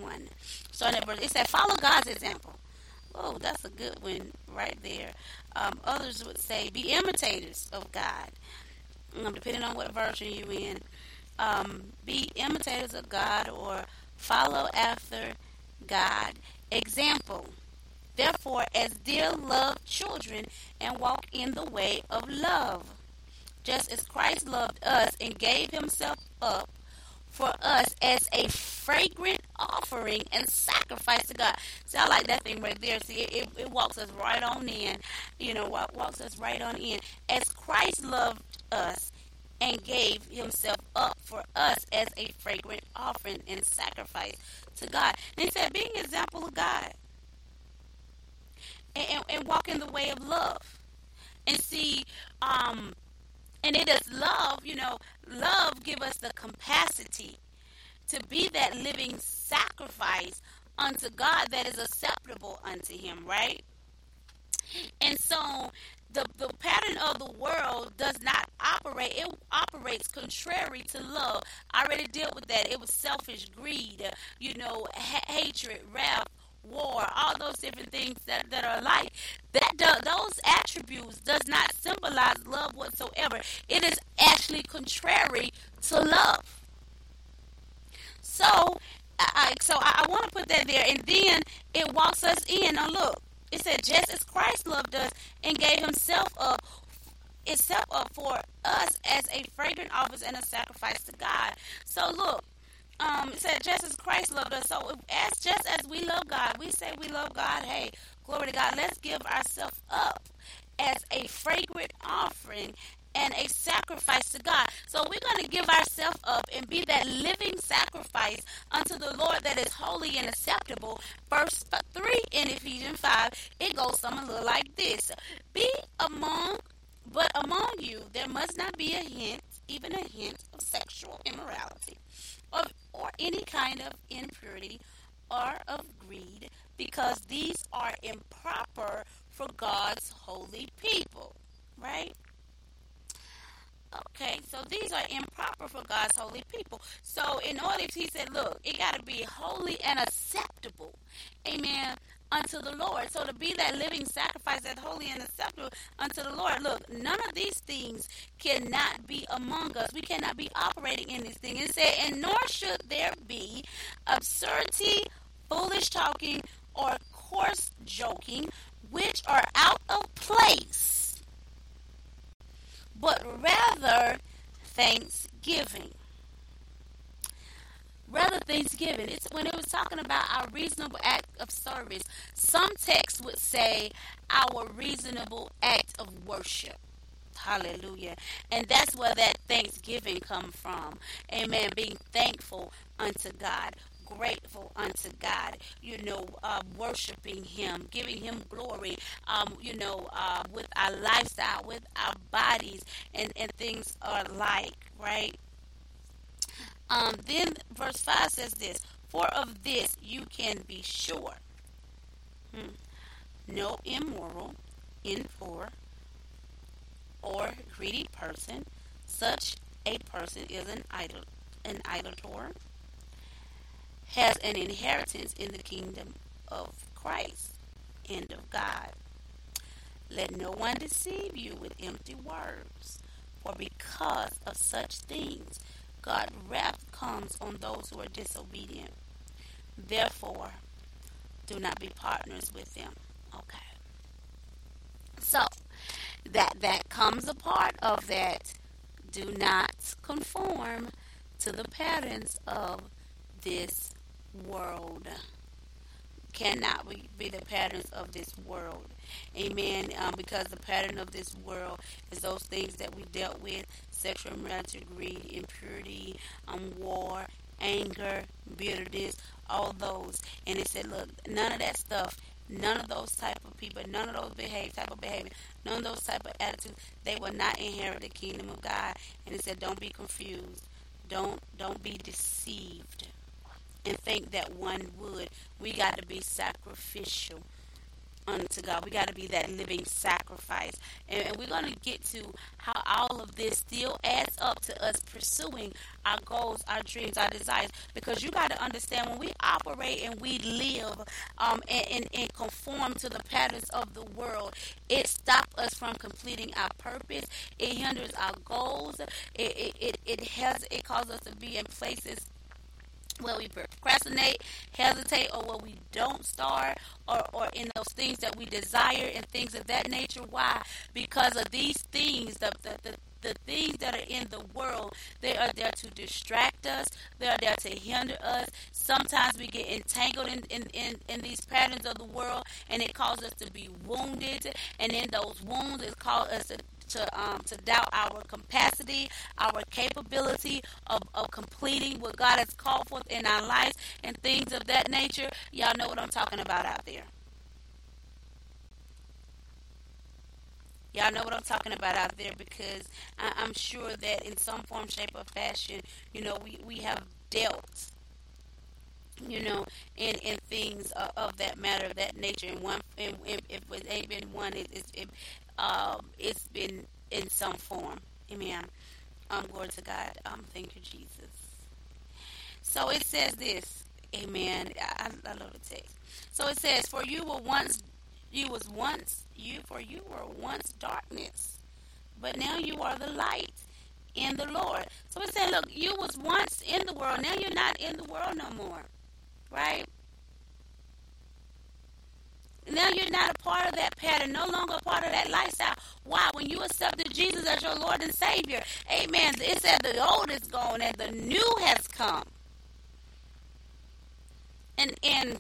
one. So in that verse, it said, follow God's example. Oh, that's a good one right there. Um, others would say, be imitators of God. Um, depending on what version you're in. Um, be imitators of God, or follow after God. Example. Therefore, as dear loved children, and walk in the way of love, just as Christ loved us and gave himself up for us as a fragrant offering and sacrifice to God. See, I like that thing right there. See, it, it, it walks us right on in. You know, it walks us right on in. As Christ loved us and gave himself up for us as a fragrant offering and sacrifice to God. And he said, being an example of God. and, and, and walk in the way of love. And see, um, and it is love, you know, love give us the capacity to be that living sacrifice unto God that is acceptable unto him, right? And so the, the pattern of the world does not operate. It operates contrary to love. I already dealt with that. It was selfish greed, you know, ha- hatred, wrath, war, all those different things that, that are like that. Do, those attributes does not symbolize love whatsoever. It is actually contrary to love. So, I, so I, I want to put that there, and then it walks us in. Now look, it said, just as Christ loved us and gave himself up, himself up for us as a fragrant offering and a sacrifice to God. So look, um, it said, just as Christ loved us. So as just as we love God, we say we love God. Hey, glory to God. Let's give ourselves up as a fragrant offering and a sacrifice to God. So we're going to give ourselves up and be that living sacrifice unto the Lord that is holy and acceptable. Verse three in Ephesians five, it goes something a little like this. Be among, but among you there must not be a hint, even a hint of sexual immorality or, or any kind of impurity or of greed, because these are improper for God's holy people, right? Okay, so these are improper for God's holy people. So in order, he said, look, it got to be holy and acceptable, amen, unto the Lord. So to be that living sacrifice that's holy and acceptable unto the Lord, look, none of these things cannot be among us. We cannot be operating in these things. It said, and nor should there be absurdity, foolish talking, or coarse joking, which are out of place, but rather thanksgiving. Rather thanksgiving. It's when it was talking about our reasonable act of service. Some texts would say our reasonable act of worship. Hallelujah. And that's where that thanksgiving comes from. Amen. Being thankful unto God. Grateful unto God, you know, uh, worshiping him, giving him glory, um, you know, uh, with our lifestyle, with our bodies, and, and things are like, right? Um, then verse five says this, for of this you can be sure. Hmm. No immoral, impure, or greedy person, such a person is an idol, an idolater, has an inheritance in the kingdom of Christ and of God. Let no one deceive you with empty words, for because of such things, God's wrath comes on those who are disobedient. Therefore, do not be partners with them. Okay. So, that, that comes a part of that. Do not conform to the patterns of this world. Cannot be the patterns of this world, amen, um, because the pattern of this world is those things that we dealt with: sexual immorality, greed, impurity, um, war, anger, bitterness, all those. And it said, look, none of that stuff, none of those type of people, none of those behave type of behavior, none of those type of attitudes, they will not inherit the kingdom of God. And it said, don't be confused, don't don't be deceived and think that one would. We got to be sacrificial unto God. We got to be that living sacrifice. And, and we're going to get to how all of this still adds up to us pursuing our goals, our dreams, our desires. Because you got to understand, when we operate and we live um, and, and, and conform to the patterns of the world, it stops us from completing our purpose. It hinders our goals. It, it, it, it, has, it causes us to be in places where we procrastinate, hesitate, or where we don't start, or, or in those things that we desire and things of that nature. Why? Because of these things, the, the, the, the things that are in the world, they are there to distract us. They are there to hinder us. Sometimes we get entangled in, in, in, in these patterns of the world, and it causes us to be wounded. And in those wounds, it causes us to to um to doubt our capacity, our capability of, of completing what God has called forth in our lives and things of that nature. Y'all know what I'm talking about out there. Y'all know what I'm talking about out there, because I- I'm sure that in some form, shape, or fashion, you know, we, we have dealt, you know, in, in things uh, of that matter, of that nature. And one, and, and if it ain't been one, it, it, it, um, it's been in some form. Amen. Um, glory to God. Um, thank you, Jesus. So it says this. Amen. I, I love the text. So it says, "For you were once, you was once, you for you were once darkness, but now you are the light in the Lord." So it said, look, you was once in the world. Now you're not in the world no more, right? Now you're not a part of that pattern, no longer a part of that lifestyle. Why? When you accepted Jesus as your Lord and Savior, amen, it said the old is gone and the new has come. And and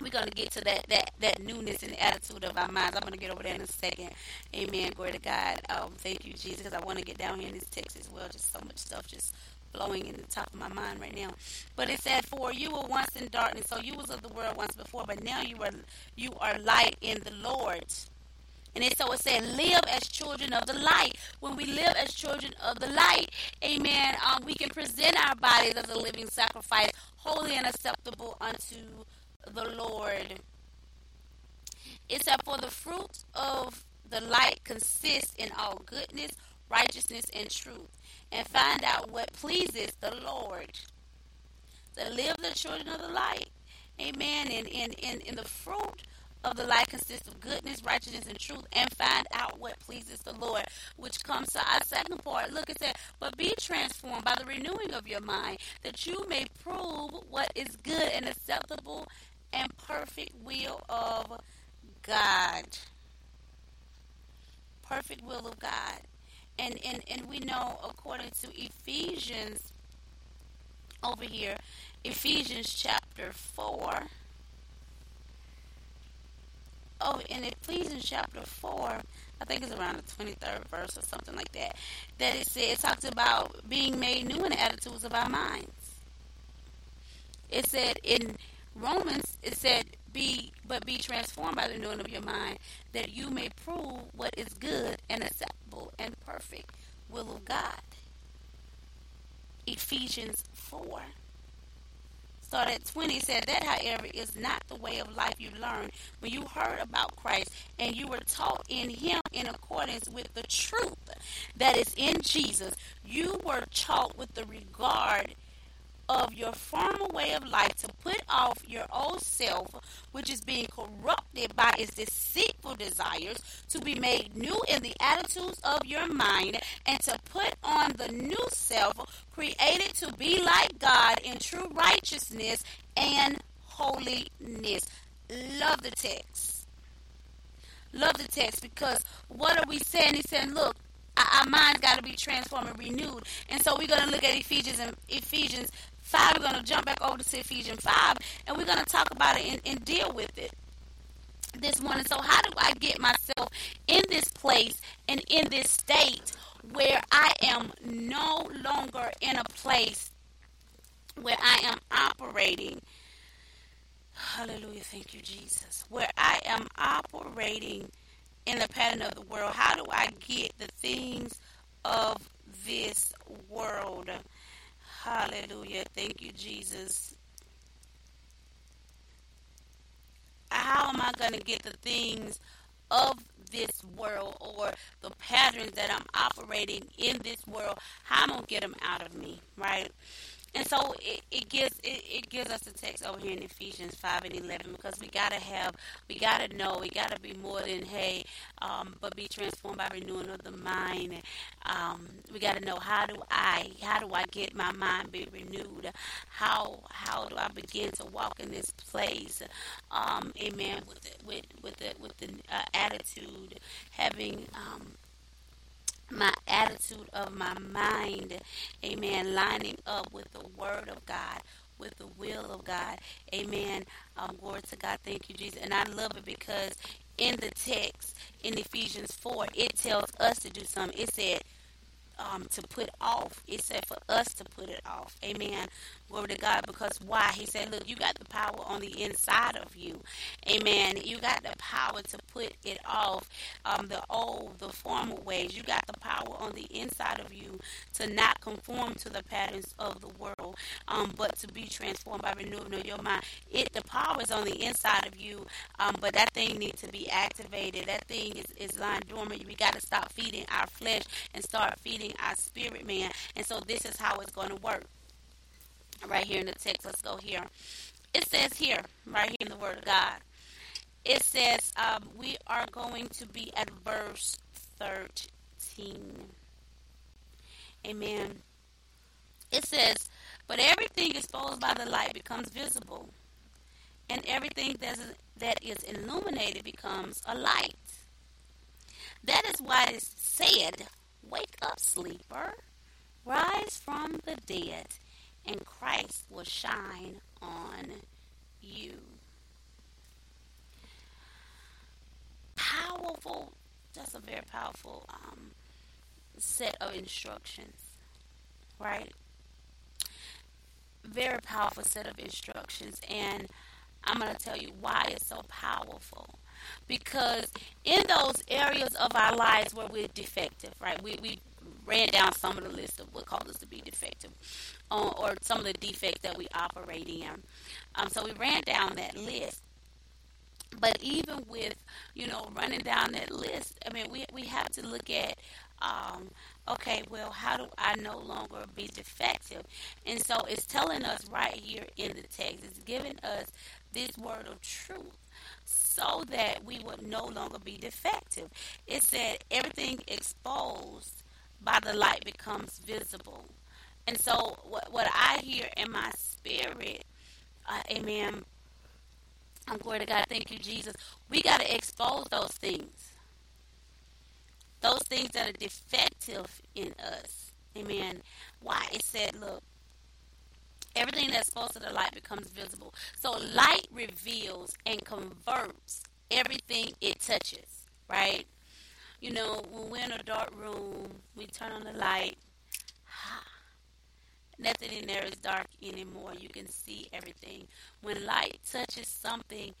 we're going to get to that, that, that newness and attitude of our minds. I'm going to get over there in a second. Amen. Glory to God. Um, thank you, Jesus, because I want to get down here in this text as well. Just so much stuff just flowing in the top of my mind right now. But it said, "For you were once in darkness," so you was of the world once before, but now you are you are light in the Lord. And it, so it said, live as children of the light. When we live as children of the light, amen, um, we can present our bodies as a living sacrifice, holy and acceptable unto the Lord. It said, "For the fruit of the light consists in all goodness, righteousness, and truth, and find out what pleases the Lord." So live the children of the light. Amen. And in in in the fruit of the light consists of goodness, righteousness, and truth, and find out what pleases the Lord, which comes to our second part. Look at that. "But be transformed by the renewing of your mind, that you may prove what is good and acceptable and perfect will of God." Perfect will of God. And, and, and we know, according to Ephesians, over here, Ephesians chapter four, Oh, in Ephesians chapter four, I think it's around the twenty-third verse or something like that, that it said, it talks about being made new in the attitudes of our minds. It said in Romans, it said, be, but be transformed by the renewing of your mind, that you may prove what is good and acceptable and perfect will of God. Ephesians four. Start at twenty, said that, however, is not the way of life you learned when you heard about Christ and you were taught in him in accordance with the truth that is in Jesus. You were taught with the regard of your former way of life to put off your old self, which is being corrupted by its deceitful desires, to be made new in the attitudes of your mind, and to put on the new self, created to be like God in true righteousness and holiness. Love the text. Love the text, because what are we saying? He's saying, look, our minds got to be transformed and renewed. And so we're going to look at Ephesians and Ephesians five. We're going to jump back over to Ephesians five, and we're going to talk about it and, and deal with it this morning. So how do I get myself in this place and in this state where I am no longer in a place where I am operating? Hallelujah. Thank you, Jesus. Where I am operating in the pattern of the world. How do I get the things of this world? Hallelujah. Thank you, Jesus. How am I going to get the things of this world, or the patterns that I'm operating in this world? How am I going to get them out of me, right? And so it, it gives it, it gives us a text over here in Ephesians five and eleven, because we gotta have we gotta know we gotta be more than hey, um, but be transformed by renewing of the mind. Um, we gotta know how do I how do I get my mind be renewed? How how do I begin to walk in this place? Um, amen. With the, with with the, with the uh, attitude, having. Um, My attitude of my mind, amen, lining up with the word of God, with the will of God, amen. Um, glory to God, thank you, Jesus. And I love it, because in the text, in Ephesians four, it tells us to do something. It said um, to put off. It said for us to put it off, amen. Glory to God. Because why? He said, look, you got the power on the inside of you. Amen. You got the power to put it off, um, the old, the former ways. You got the power on the inside of you to not conform to the patterns of the world, um, but to be transformed by renewing of your mind. It, the power is on the inside of you, um, but that thing needs to be activated. That thing is, is lying dormant. We got to stop feeding our flesh and start feeding our spirit, man. And so this is how it's going to work. Right here in the text, let's go here. It says here, right here in the Word of God, it says um, we are going to be at verse thirteen. Amen. It says, but everything exposed by the light becomes visible, and everything that is, that is illuminated becomes a light. That is why it is said, wake up, sleeper, rise from the dead, and Christ will shine on you. Powerful, just a very powerful um, set of instructions, right? Very powerful set of instructions, and I'm going to tell you why it's so powerful. Because in those areas of our lives where we're defective, right? We we ran down some of the list of what caused us to be defective, or, or some of the defects that we operate in. Um, so we ran down that list. But even with, you know, running down that list, I mean, we we have to look at, um, okay, well, how do I no longer be defective? And so it's telling us right here in the text. It's giving us this word of truth, so that we would no longer be defective. It said everything exposed by the light becomes visible. And so what, what I hear in my spirit, uh, amen, I'm glory to God, thank you, Jesus, we got to expose those things. Those things that are defective in us. Amen. Why? It said, look, everything that's exposed to the light becomes visible. So light reveals and converts everything it touches, right? You know, when we're in a dark room, we turn on the light. Nothing in there is dark anymore. You can see everything. When light touches something,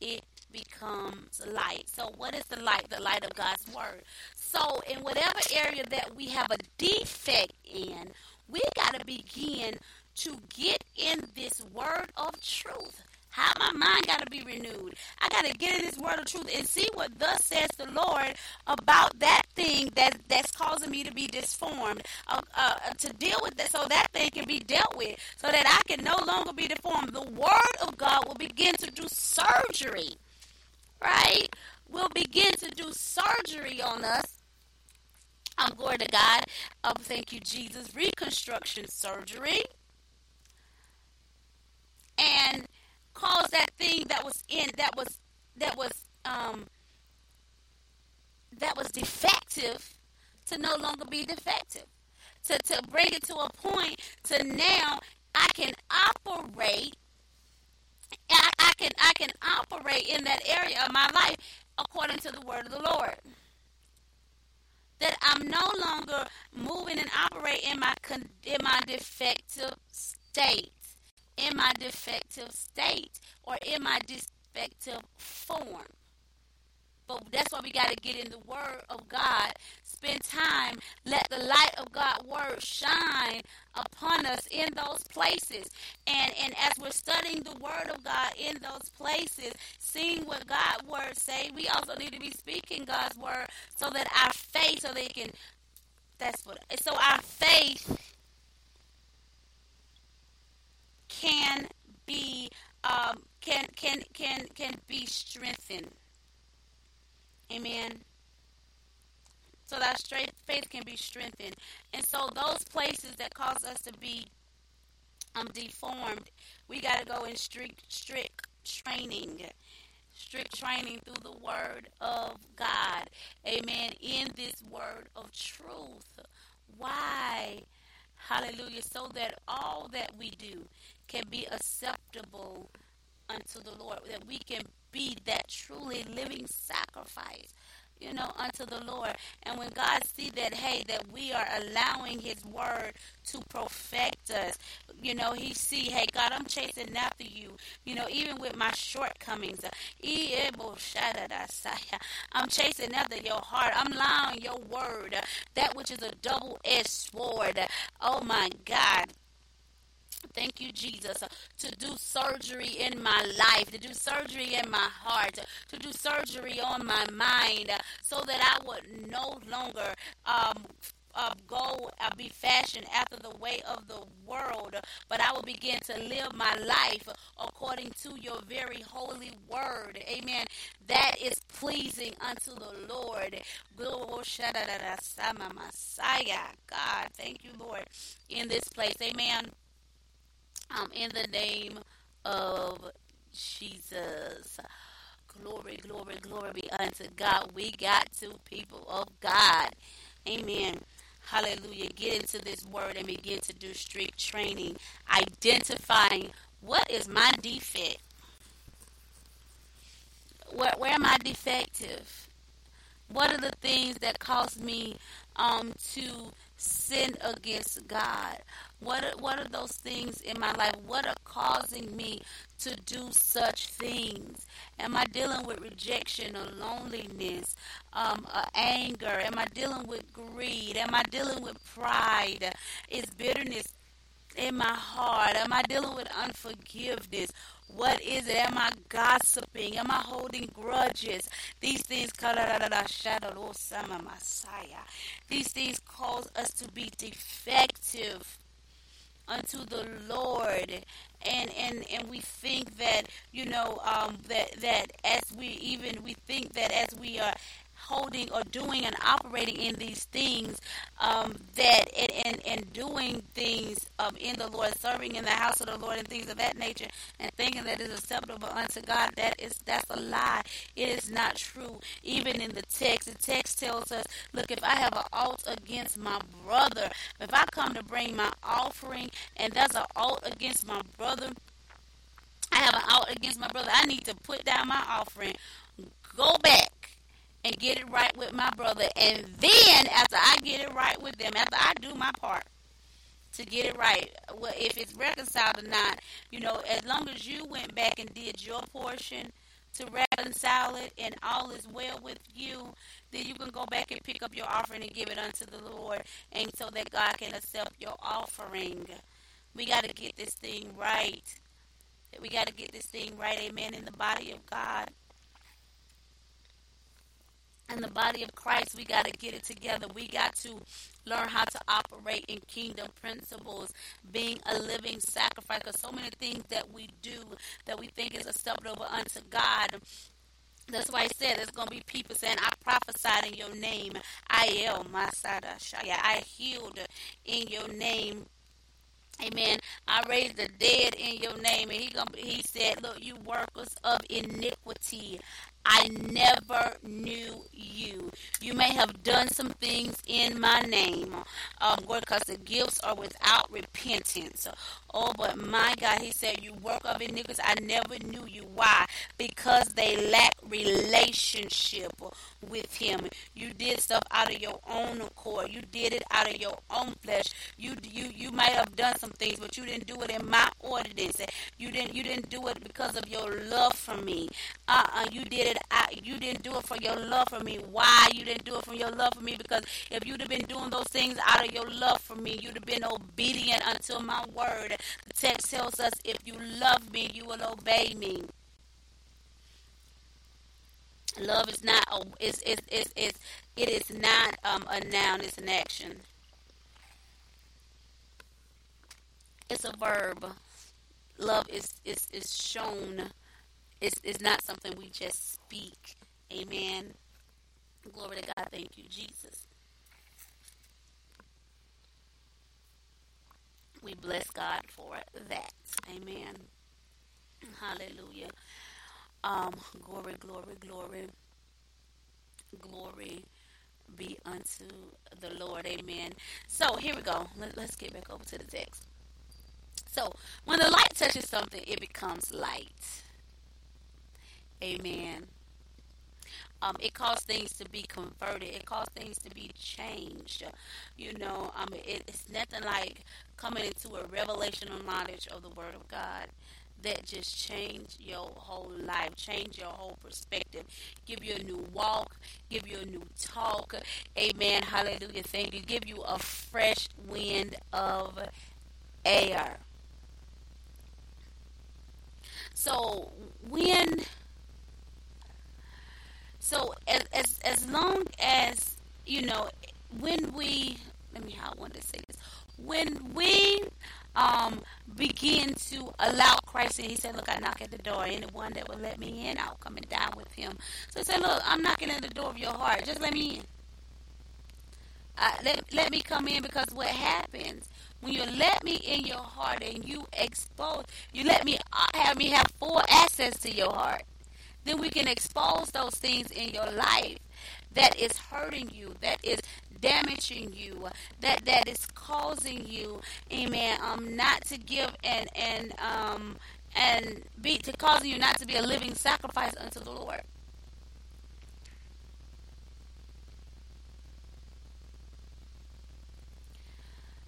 it becomes light. So what is the light? The light of God's word. So in whatever area that we have a defect in, we got to begin to get in this word of truth. How my mind got to be renewed. I got to get in this word of truth and see what thus says the Lord about that thing that, that's causing me to be disformed, uh, uh, to deal with that, so that thing can be dealt with, so that I can no longer be deformed. The word of God will begin to do surgery, right? Will begin to do surgery on us. I'm glory to God. Oh, thank you, Jesus. Reconstruction surgery. And cause that thing that was in that was that was um that was defective to no longer be defective. To to bring it to a point to now I can operate I, I can I can operate in that area of my life according to the word of the Lord. That I'm no longer moving and operate in my con, in my defective state. in my defective state, or in my defective form. But that's why we got to get in the word of God, spend time, let the light of God's word shine upon us in those places. And, and as we're studying the word of God in those places, seeing what God's word say, we also need to be speaking God's word so that our faith, so they can, that's what, so our faith can be um, can can can can be strengthened. Amen. So that straight faith can be strengthened, and so those places that cause us to be um deformed, we got to go in strict strict training, strict training through the Word of God. Amen. In this Word of truth, why? Hallelujah. So that all that we do can be acceptable unto the Lord, that we can be that truly living sacrifice you know, unto the Lord. And when God see that, hey, that we are allowing his word to perfect us, you know, he see, hey, God, I'm chasing after you, you know, even with my shortcomings, I'm chasing after your heart, I'm allowing your word, that which is a double-edged sword, oh my God. Thank you, Jesus, to do surgery in my life, to do surgery in my heart, to do surgery on my mind, so that I would no longer um, uh, go uh, be fashioned after the way of the world, but I will begin to live my life according to your very holy word. Amen. That is pleasing unto the Lord. God, thank you, Lord, in this place. Amen. Um, in the name of Jesus. Glory, glory, glory be unto God. We got to, people of God. Amen. Hallelujah. Get into this word and begin to do strict training, identifying what is my defect. Where, where am I defective? What are the things that cause me um, to sin against God? What are, what are those things in my life? What are causing me to do such things? Am I dealing with rejection or loneliness, um, or anger? Am I dealing with greed? Am I dealing with pride? Is bitterness in my heart? Am I dealing with unforgiveness? What is it? Am I gossiping? Am I holding grudges? These things, these things cause us to be defective unto the Lord, and and and we think that, you know, um that that as we even we think that as we are holding or doing and operating in these things, um, that and, and, and doing things um, in the Lord, serving in the house of the Lord and things of that nature, and thinking that is acceptable unto God, that is that's a lie. It is not true. Even in the text, the text tells us, look, if I have an ought against my brother, if I come to bring my offering and that's an ought against my brother, I have an ought against my brother, I need to put down my offering, go back, and get it right with my brother. And then after I get it right with them, after I do my part to get it right, well, if it's reconciled or not, you know, as long as you went back and did your portion to reconcile it and all is well with you, then you can go back and pick up your offering and give it unto the Lord, and so that God can accept your offering. We got to get this thing right. We got to get this thing right, amen, in the body of God. In the body of Christ, we got to get it together. We got to learn how to operate in kingdom principles, being a living sacrifice. Because so many things that we do that we think is acceptable unto God. That's why I said there's going to be people saying, I prophesied in your name. I am my side. I healed in your name. Amen. I raised the dead in your name. And he gonna be, he said, look, you workers of iniquity, I never knew you. You may have done some things in my name, um, because the gifts are without repentance. Oh, but my God, he said, you work of iniquity, I never knew you. Why? Because they lack relationship with him. You did stuff out of your own accord. You did it out of your own flesh. You you you might have done some things, but you didn't do it in my ordinance. You didn't you didn't do it because of your love for me. Uh-uh, you did it. I, you didn't do it for your love for me. Why you didn't do it for your love for me? Because if you'd have been doing those things out of your love for me, you'd have been obedient unto my word. The text tells us, if you love me, you will obey me. Love is not a, it's, it's, it's, it's, it is not um, a noun, it's an action. It's a verb. Love is, is, is shown. It's, it's not something we just speak. Amen. Glory to God. Thank you, Jesus. We bless God for that. Amen. Hallelujah. Um, glory, glory, glory. Glory be unto the Lord. Amen. So, here we go. Let, let's get back over to the text. So, when the light touches something, it becomes light. Amen. Um, it caused things to be converted. It caused things to be changed. You know, um, it, it's nothing like coming into a revelational knowledge of the Word of God that just change your whole life, change your whole perspective, give you a new walk, give you a new talk. Amen. Hallelujah. Thank you. Give you a fresh wind of air. So when, so as as, as long as, you know, when we, let me, I want to say this, when we um, begin to allow Christ in, he said, look, I knock at the door. Anyone that will let me in, I'll come and dine with him. So he said, look, I'm knocking at the door of your heart. Just let me in. Uh, let, let me come in, because what happens when you let me in your heart and you expose, you let me have me have full access to your heart, then we can expose those things in your life that is hurting you, that is damaging you, that that is causing you, amen, um, not to give and and um and be to causing you not to be a living sacrifice unto the Lord.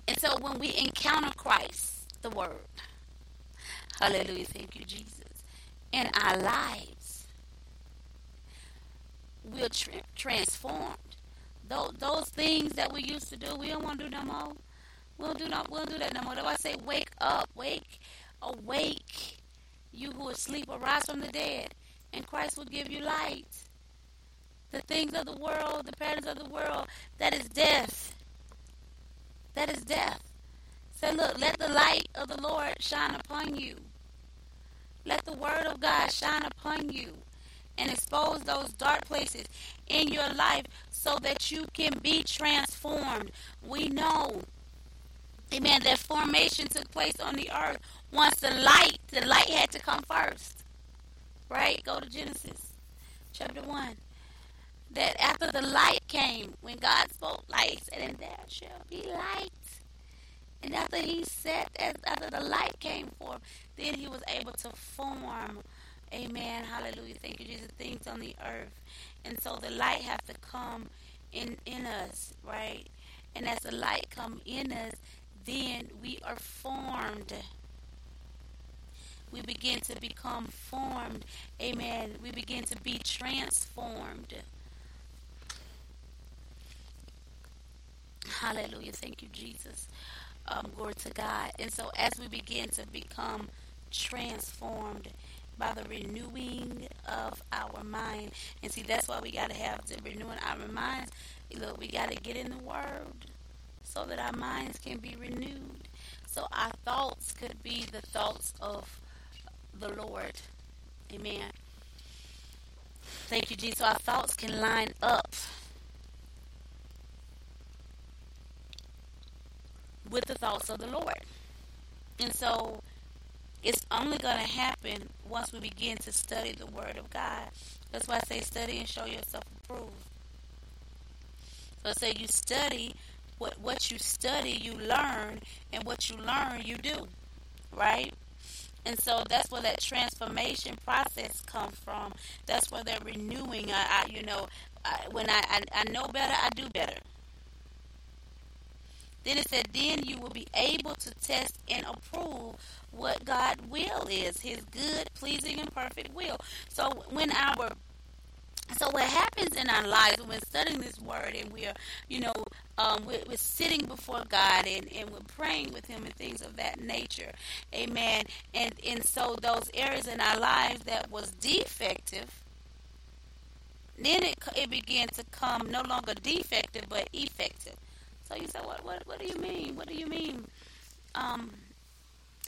And so when we encounter Christ, the Word, hallelujah, thank you, Jesus, in our lives, we're tra- transformed. Those, those things that we used to do, we don't want to do no more. We don't do, no, we don't do that no more. That's why I say, wake up, wake, awake, you who are asleep, arise from the dead, and Christ will give you light. The things of the world, the patterns of the world, that is death. That is death. So look, let the light of the Lord shine upon you. Let the Word of God shine upon you and expose those dark places in your life so that you can be transformed. We know, amen, that formation took place on the earth once the light, the light had to come first. Right? Go to Genesis chapter one. That after the light came, when God spoke light, and there shall be light. And after he said, after the light came forth, then he was able to form, amen, hallelujah, thank you, Jesus, things on the earth. And so the light has to come in, in us, right? And as the light come in us, then we are formed. We begin to become formed, amen. We begin to be transformed. Hallelujah. Thank you, Jesus. Um, glory to God. And so as we begin to become transformed by the renewing of our mind. And see, that's why we got to have to renewing our minds. Look, we got to get in the Word so that our minds can be renewed. So our thoughts could be the thoughts of the Lord. Amen. Thank you, Jesus. So our thoughts can line up with the thoughts of the Lord. And so it's only going to happen once we begin to study the Word of God. That's why I say study and show yourself approved. So I say you study, what what you study you learn, and what you learn you do, right? And so that's where that transformation process comes from. That's where that renewing, I, I you know, I, when I, I, I know better, I do better. Then it said, then you will be able to test and approve what God's will is, his good, pleasing, and perfect will. So when our, so what happens in our lives when we're studying this Word and we're, you know, um, we're, we're sitting before God and, and we're praying with him and things of that nature. Amen. And, and so those areas in our lives that was defective, then it, it began to come no longer defective but effective. So you said, what, what what do you mean? What do you mean? Um,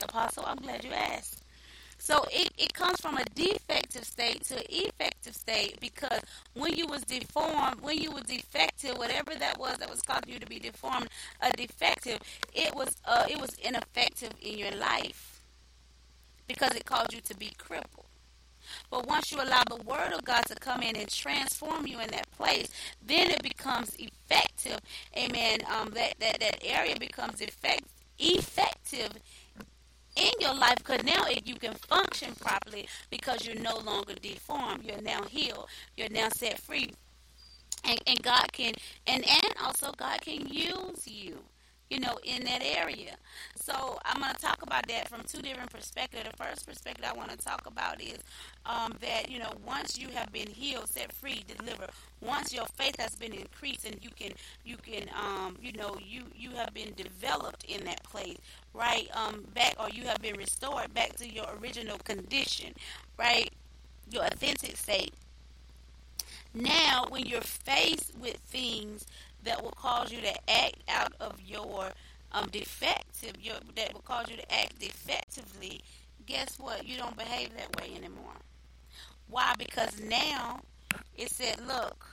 Apostle, I'm glad you asked. So it, it comes from a defective state to an effective state, because when you was deformed, when you were defective, whatever that was that was causing you to be deformed, a defective, it was uh, it was ineffective in your life because it caused you to be crippled. But once you allow the Word of God to come in and transform you in that place, then it becomes effective. Amen. Um, that, that, that area becomes effect, effective in your life, because now if you can function properly because you're no longer deformed, you're now healed, you're now set free. And, and God can, and, and also God can use you, you know, in that area. So I'm going to talk about that from two different perspectives. The first perspective I want to talk about is um, that, you know, once you have been healed, set free, delivered, once your faith has been increased and you can, you can, um, you know, you, you have been developed in that place, right, um, back, or you have been restored back to your original condition, right, your authentic state. Now, when you're faced with things that will cause you to act out of your um, defective, your, that will cause you to act defectively, guess what? You don't behave that way anymore. Why? Because now it said, look,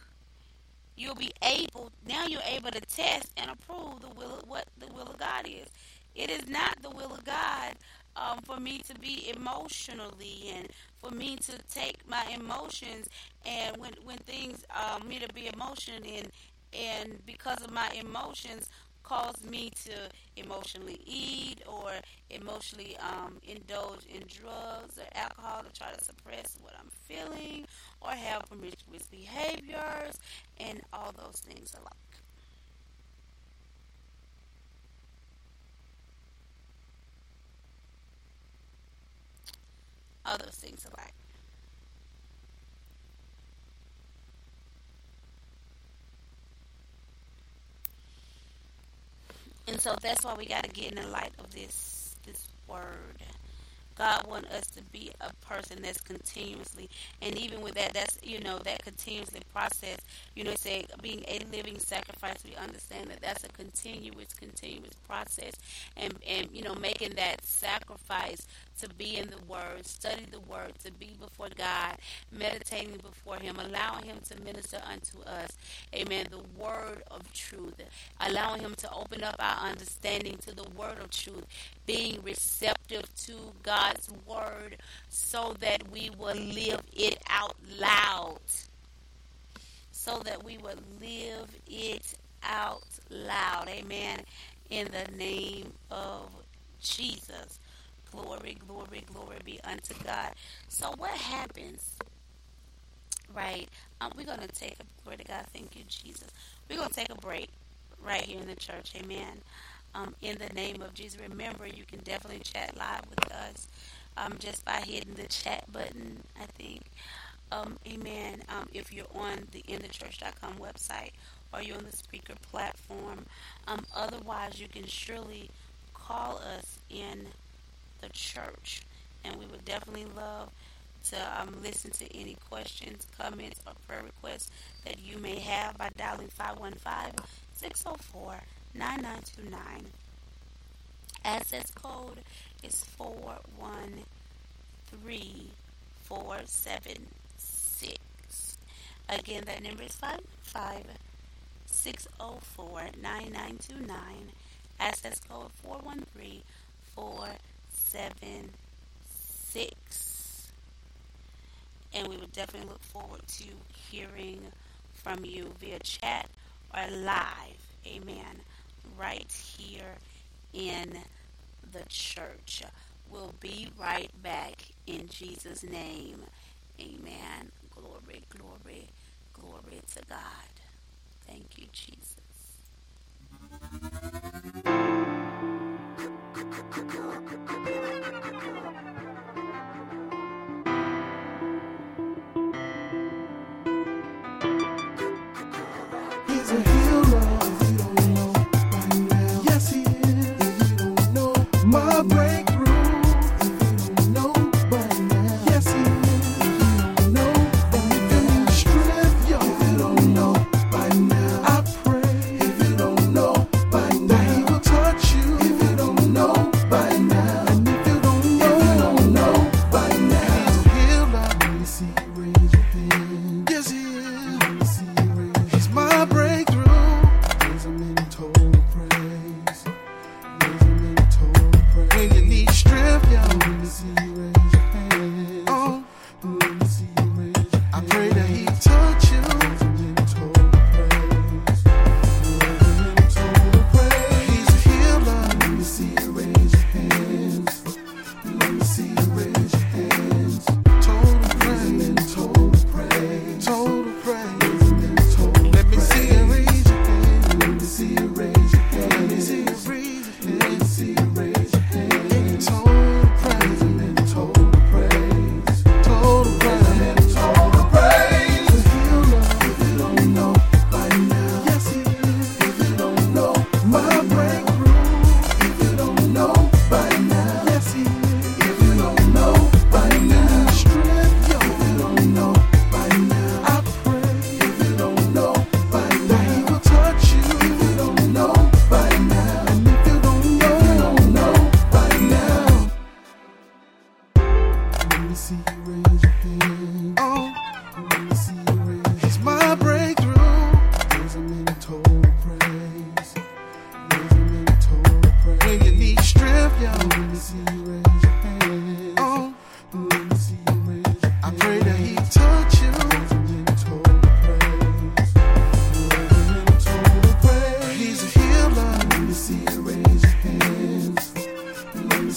you'll be able, now you're able to test and approve the will of what the will of God is. It is not the will of God Um, for me to be emotionally and for me to take my emotions and when when things um, me to be emotional and and because of my emotions cause me to emotionally eat or emotionally um, indulge in drugs or alcohol to try to suppress what I'm feeling or have promiscuous behaviors and all those things alike. All those things alike. And so that's why we got to get in the light of this this word. God wants us to be a person that's continuously, and even with that, that's, you know, that continuously process, you know, say being a living sacrifice, we understand that that's a continuous, continuous process, and, and you know, making that sacrifice to be in the Word, study the Word, to be before God, meditating before Him, allowing Him to minister unto us, amen, the Word of truth, allowing Him to open up our understanding to the Word of truth, being receptive to God's Word so that we will live it out loud, so that we will live it out loud, amen, in the name of Jesus. Glory, glory, glory be unto God. So what happens, right? Um, we're going to take a, glory to God, thank you, Jesus. We're going to take a break right here in the church, amen. Um, in the name of Jesus. Remember, you can definitely chat live with us um, just by hitting the chat button, I think. Um, amen. Um, if you're on the in the church dot com website or you're on the speaker platform. Um, otherwise, you can surely call us in the church, and we would definitely love to um, listen to any questions, comments, or prayer requests that you may have by dialing five one five, six zero four, nine nine two nine. Access code is four one three, four seven six. Again, that number is five one five, six zero four, nine nine two nine. Access code four one three, four seven six. And we would definitely look forward to hearing from you via chat or live, amen, right here in the church. We'll be right back in Jesus' name, amen. Glory, glory, glory to God. Thank you, Jesus.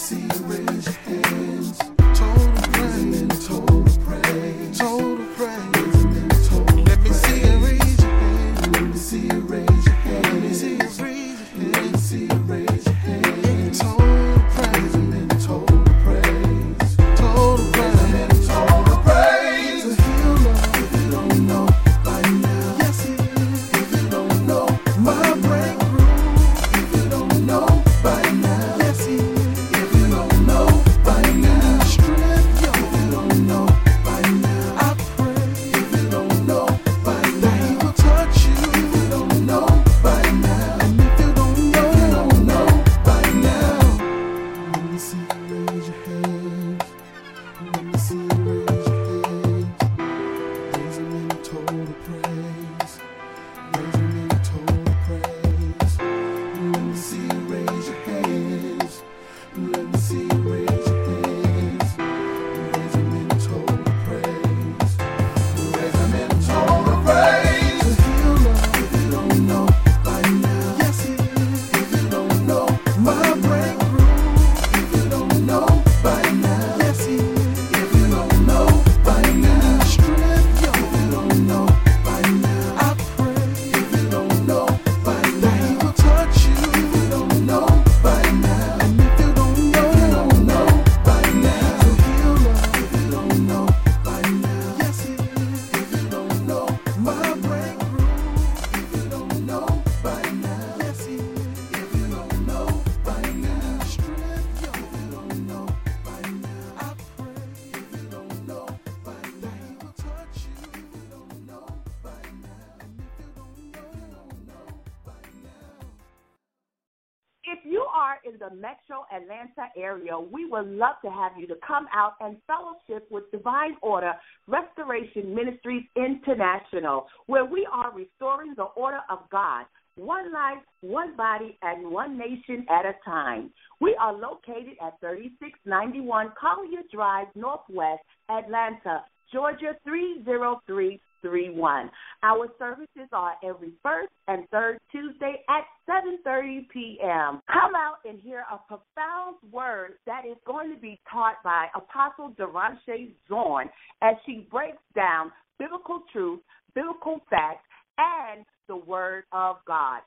see you raise your hands. Total praise and then total praise. Total praise and then total praise. Let me see you raise your hands. Let me see you raise your hands. Let me see you raise your hands. Let me see you raise your hands. Total praise and then total praise. Total praise and then total praise. If you don't know by now, yes it is. If you don't know my breakthrough. Atlanta area, we would love to have you to come out and fellowship with Divine Order Restoration Ministries International, where we are restoring the order of God, one life, one body, and one nation at a time. We are located at thirty-six ninety-one Collier Drive, Northwest, Atlanta, Georgia, three oh three three one. Our services are every first and third Tuesday at seven thirty p.m. Come out and hear a profound word that is going to be taught by Apostle Deron Zorn as she breaks down biblical truth, biblical facts, and the Word of God.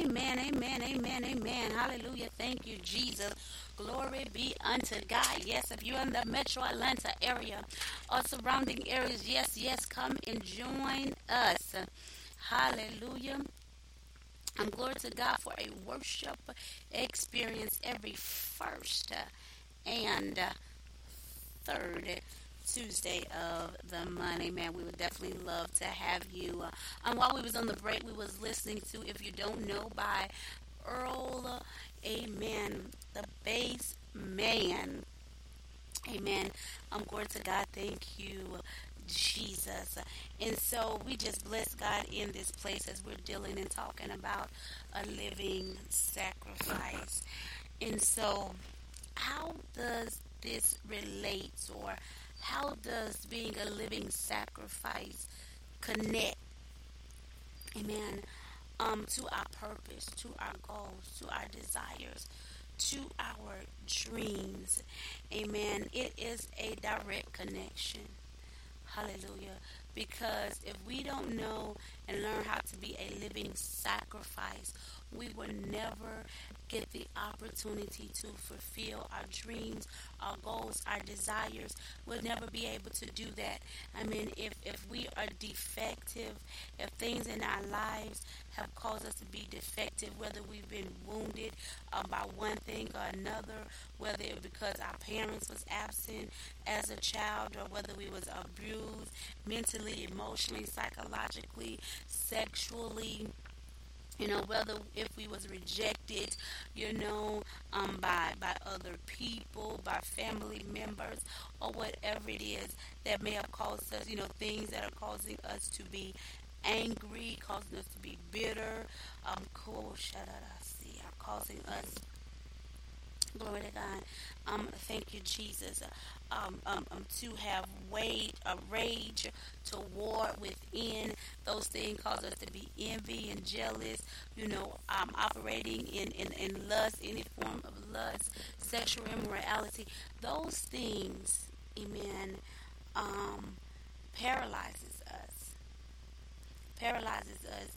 Amen, amen, amen, amen. Hallelujah. Thank you, Jesus. Glory be unto God. Yes, if you're in the metro Atlanta area or surrounding areas, yes, yes, come and join us. Hallelujah. And glory to God for a worship experience every first and third Tuesday of the month. Amen. We would definitely love to have you. Uh, and while we was on the break, we was listening to If You Don't Know by Earl, amen, the bass man. Amen. Um, glory to God. Thank you, Jesus. And so we just bless God in this place as we're dealing and talking about a living sacrifice. And so how does this relate, or how does being a living sacrifice connect, amen, um, to our purpose, to our goals, to our desires, to our dreams, amen? It is a direct connection, hallelujah, because if we don't know and learn how to be a living sacrifice, we will never get the opportunity to fulfill our dreams, our goals, our desires. We'll never be able to do that. I mean, if, if we are defective, if things in our lives have caused us to be defective, whether we've been wounded uh, by one thing or another, whether it because our parents was absent as a child, or whether we was abused mentally, emotionally, psychologically, sexually, you know, whether if we was rejected, you know, um, by, by other people, by family members, or whatever it is that may have caused us, you know, things that are causing us to be angry, causing us to be bitter, um, cool, shut up, see, are causing us Glory to God. Um, thank you, Jesus. Um, um, um to have wage, a rage toward within those things cause us to be envy and jealous. You know, um, operating in, in, in lust, any form of lust, sexual immorality. Those things, amen, um, paralyzes us. Paralyzes us,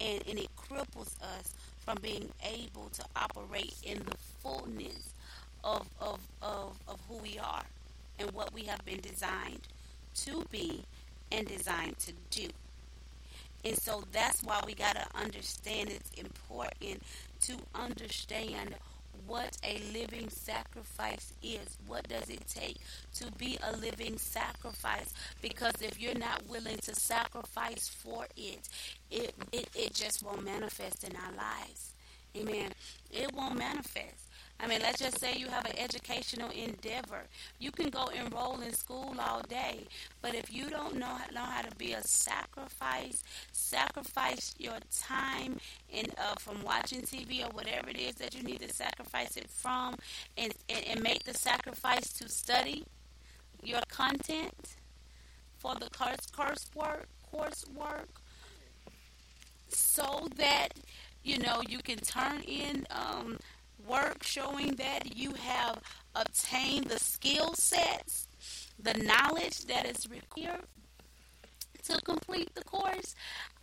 and, and it cripples us from being able to operate in the fullness of, of of of who we are and what we have been designed to be and designed to do. And so that's why we got to understand, it's important to understand what a living sacrifice is. What does it take to be a living sacrifice? Because if you're not willing to sacrifice for it, it it, it just won't manifest in our lives. Amen. It won't manifest. I mean, let's just say you have an educational endeavor. You can go enroll in school all day, but if you don't know how, know how to be a sacrifice, sacrifice your time and uh, from watching T V or whatever it is that you need to sacrifice it from, and, and, and make the sacrifice to study your content for the course, course work, coursework, so that, you know, you can turn in um. work showing that you have obtained the skill sets, the knowledge that is required to complete the course,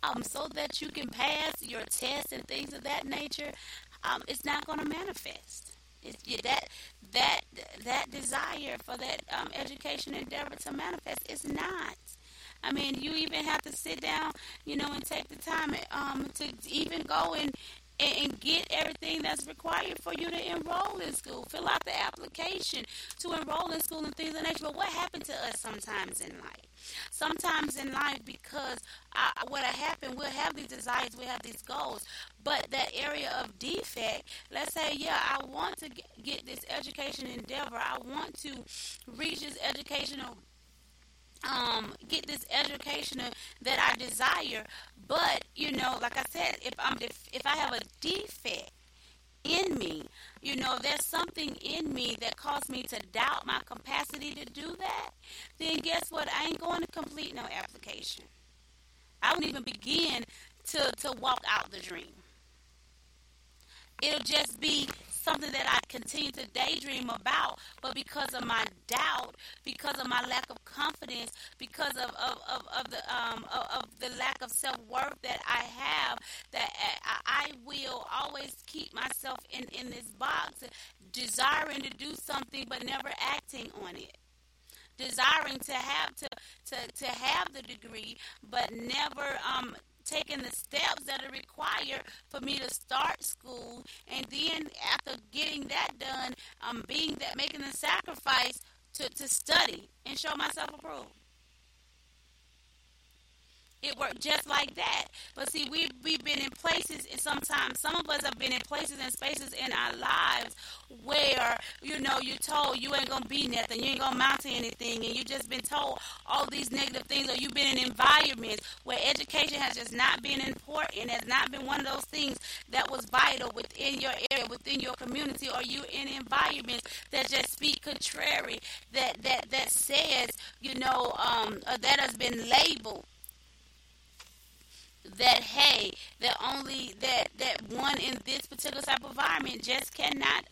um, so that you can pass your tests and things of that nature. Um, it's not going to manifest. It's, yeah, that that that desire for that um, education endeavor to manifest is not. I mean, you even have to sit down, you know, and take the time um, to even go and. and get everything that's required for you to enroll in school. Fill out the application to enroll in school and things of that nature. But what happened to us sometimes in life? Sometimes in life, because I, what happened, we'll have these desires, we'll have these goals, but that area of defect, let's say, yeah, I want to get this education endeavor. I want to reach this educational, um, get this educational that I desire. But, you know, like I said, if I'm def- if I have a defect in me, you know, there's something in me that caused me to doubt my capacity to do that, then guess what? I ain't going to complete no application. I won't even begin to, to walk out the dream. It'll just be something that I continue to daydream about, but because of my doubt, because of my lack of confidence, because of, of, of, of the um of, of the lack of self-worth that I have, that I, I will always keep myself in, in this box, desiring to do something but never acting on it. Desiring to have to to, to have the degree but never um. taking the steps that are required for me to start school, and then after getting that done, um, being that making the sacrifice to, to study and show myself approved. It worked just like that. But see, we, we've been in places, and sometimes some of us have been in places and spaces in our lives where, you know, you're told you ain't going to be nothing, you ain't going to amount to anything, and you've just been told all these negative things, or you've been in environments where education has just not been important, has not been one of those things that was vital within your area, within your community, or you're in environments that just speak contrary, that, that, that says, you know, um, that has been labeled. That hey, that only that that one in this particular type of environment just cannot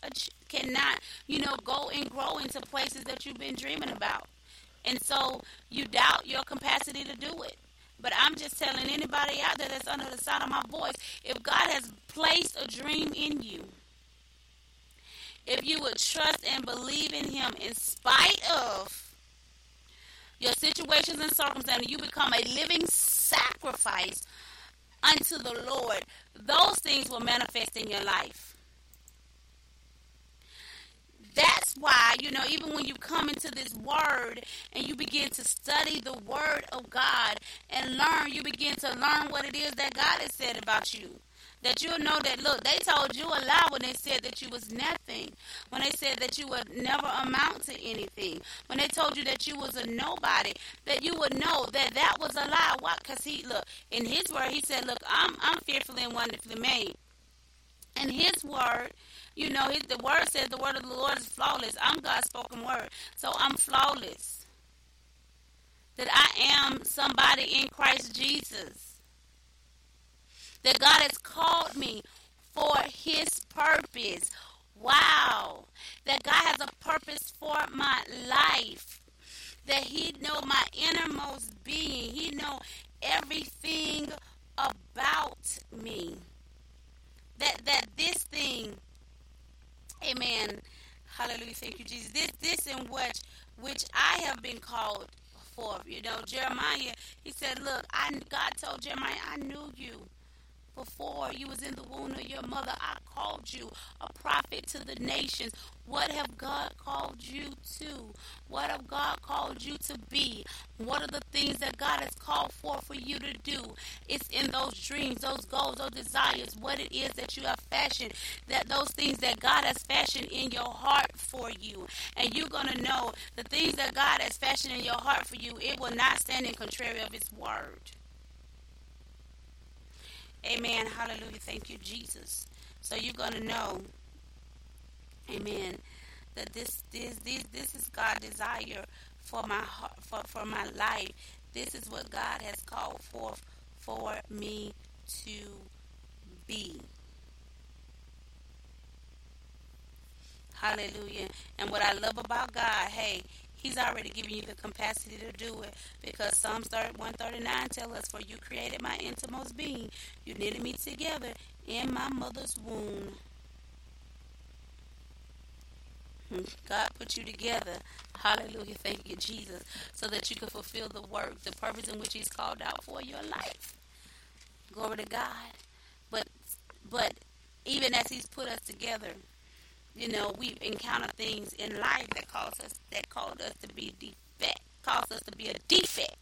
cannot you know go and grow into places that you've been dreaming about, and so you doubt your capacity to do it. But I'm just telling anybody out there that's under the sound of my voice: if God has placed a dream in you, if you would trust and believe in Him in spite of your situations and circumstances, you become a living sacrifice unto the Lord. Those things will manifest in your life. That's why, you know, even when you come into this word and you begin to study the word of God and learn, you begin to learn what it is that God has said about you. That you'll know that, look, they told you a lie when they said that you was nothing. When they said that you would never amount to anything. When they told you that you was a nobody. That you would know that that was a lie. Why? Because he, look, in his word, he said, look, I'm, I'm fearfully and wonderfully made. And his word, you know, his, the word says the word of the Lord is flawless. I'm God's spoken word. So I'm flawless. That I am somebody in Christ Jesus. That God has called me for his purpose. Wow. That God has a purpose for my life. That he know my innermost being. He know everything about me. That that this thing, amen, hallelujah, thank you, Jesus, this this in which, which I have been called for. You know, Jeremiah, he said, look, I God told Jeremiah, I knew you before you was in the womb of your mother. I called you a prophet to the nations. What have God called you to? What have God called you to be? What are the things that God has called for for you to do? It's in those dreams, those goals, those desires, what it is that you have fashioned, that those things that God has fashioned in your heart for you. And you're going to know the things that God has fashioned in your heart for you, it will not stand in contrary of his word. Amen. Hallelujah. Thank you, Jesus. So you're going to know, amen, that this this this this is God's desire for my heart, for, for my life. This is what God has called for for me to be. Hallelujah. And what I love about God, hey, he's already giving you the capacity to do it, because Psalms one thirty-nine tells us, for you created my innermost being. You knitted me together in my mother's womb. God put you together. Hallelujah. Thank you, Jesus. So that you can fulfill the work, the purpose in which he's called out for your life. Glory to God. But, but even as he's put us together, you know, we've encountered things in life that caused us, that caused us to be defect, caused us to be a defect,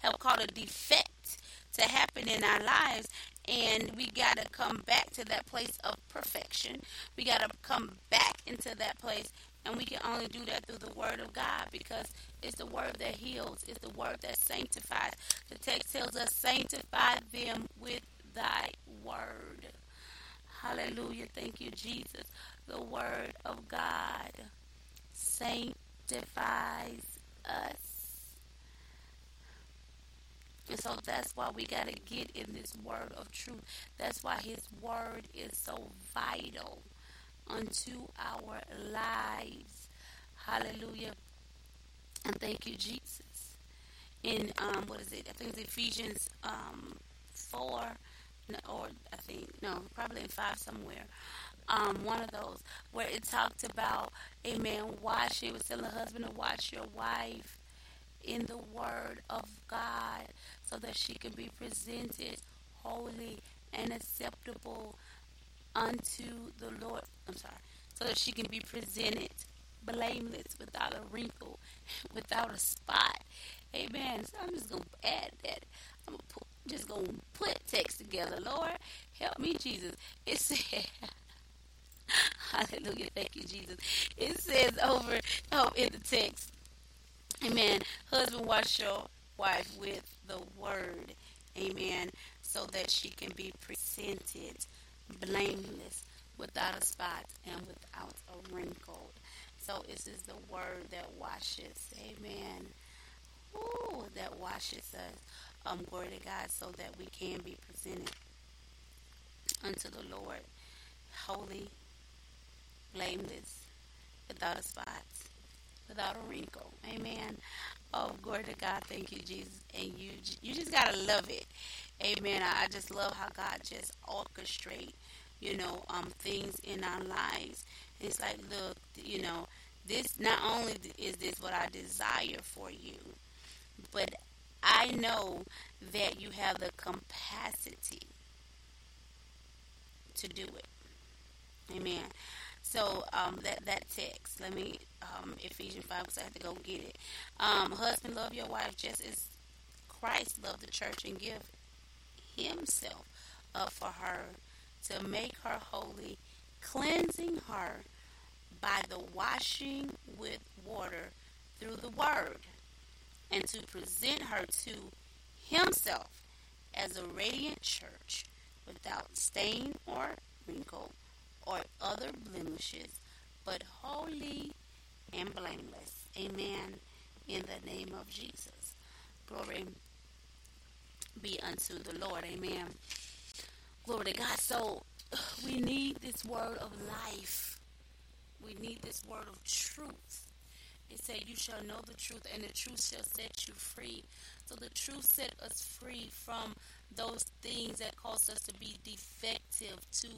have called a defect to happen in our lives, and we got to come back to that place of perfection. We got to come back into that place, and we can only do that through the word of God, because it's the word that heals, it's the word that sanctifies. The text tells us, sanctify them with thy word. Hallelujah. Thank you, Jesus. The word of God sanctifies us. And so that's why we got to get in this word of truth. That's why his word is so vital unto our lives. Hallelujah. And thank you, Jesus. In, um, what is it? I think it's Ephesians um, four, or I think, no, probably in five somewhere. Um, one of those where it talked about, amen, watch, it was telling the husband to watch your wife in the word of God, so that she can be presented holy and acceptable unto the Lord. I'm sorry, so that she can be presented blameless, without a wrinkle, without a spot. Amen. So I'm just going to add that. I'm gonna put, just going to put text together. Lord, help me, Jesus. It said... Hallelujah, thank you, Jesus. It says over oh, in the text, amen, husband, wash your wife with the word, amen, so that she can be presented blameless, without a spot and without a wrinkle. So this is the word that washes, amen. Ooh, that washes us, um, glory to God, so that we can be presented unto the Lord, holy, blameless, without a spot, without a wrinkle. Amen. Oh, glory to God. Thank you, Jesus. And you you just got to love it. Amen. I just love how God just orchestrates, you know, um, things in our lives. It's like, look, you know, this, not only is this what I desire for you, but I know that you have the capacity to do it. Amen. So um, that that text, let me, um, Ephesians five, because I have to go get it. Um, husband, love your wife just as Christ loved the church and give himself up for her, to make her holy, cleansing her by the washing with water through the word, and to present her to himself as a radiant church, without stain or wrinkle, or other blemishes, but holy and blameless. Amen. In the name of Jesus. Glory be unto the Lord. Amen. Glory to God. So we need this word of life. We need this word of truth. It said, you shall know the truth, and the truth shall set you free. So the truth set us free from those things that cause us to be defective, to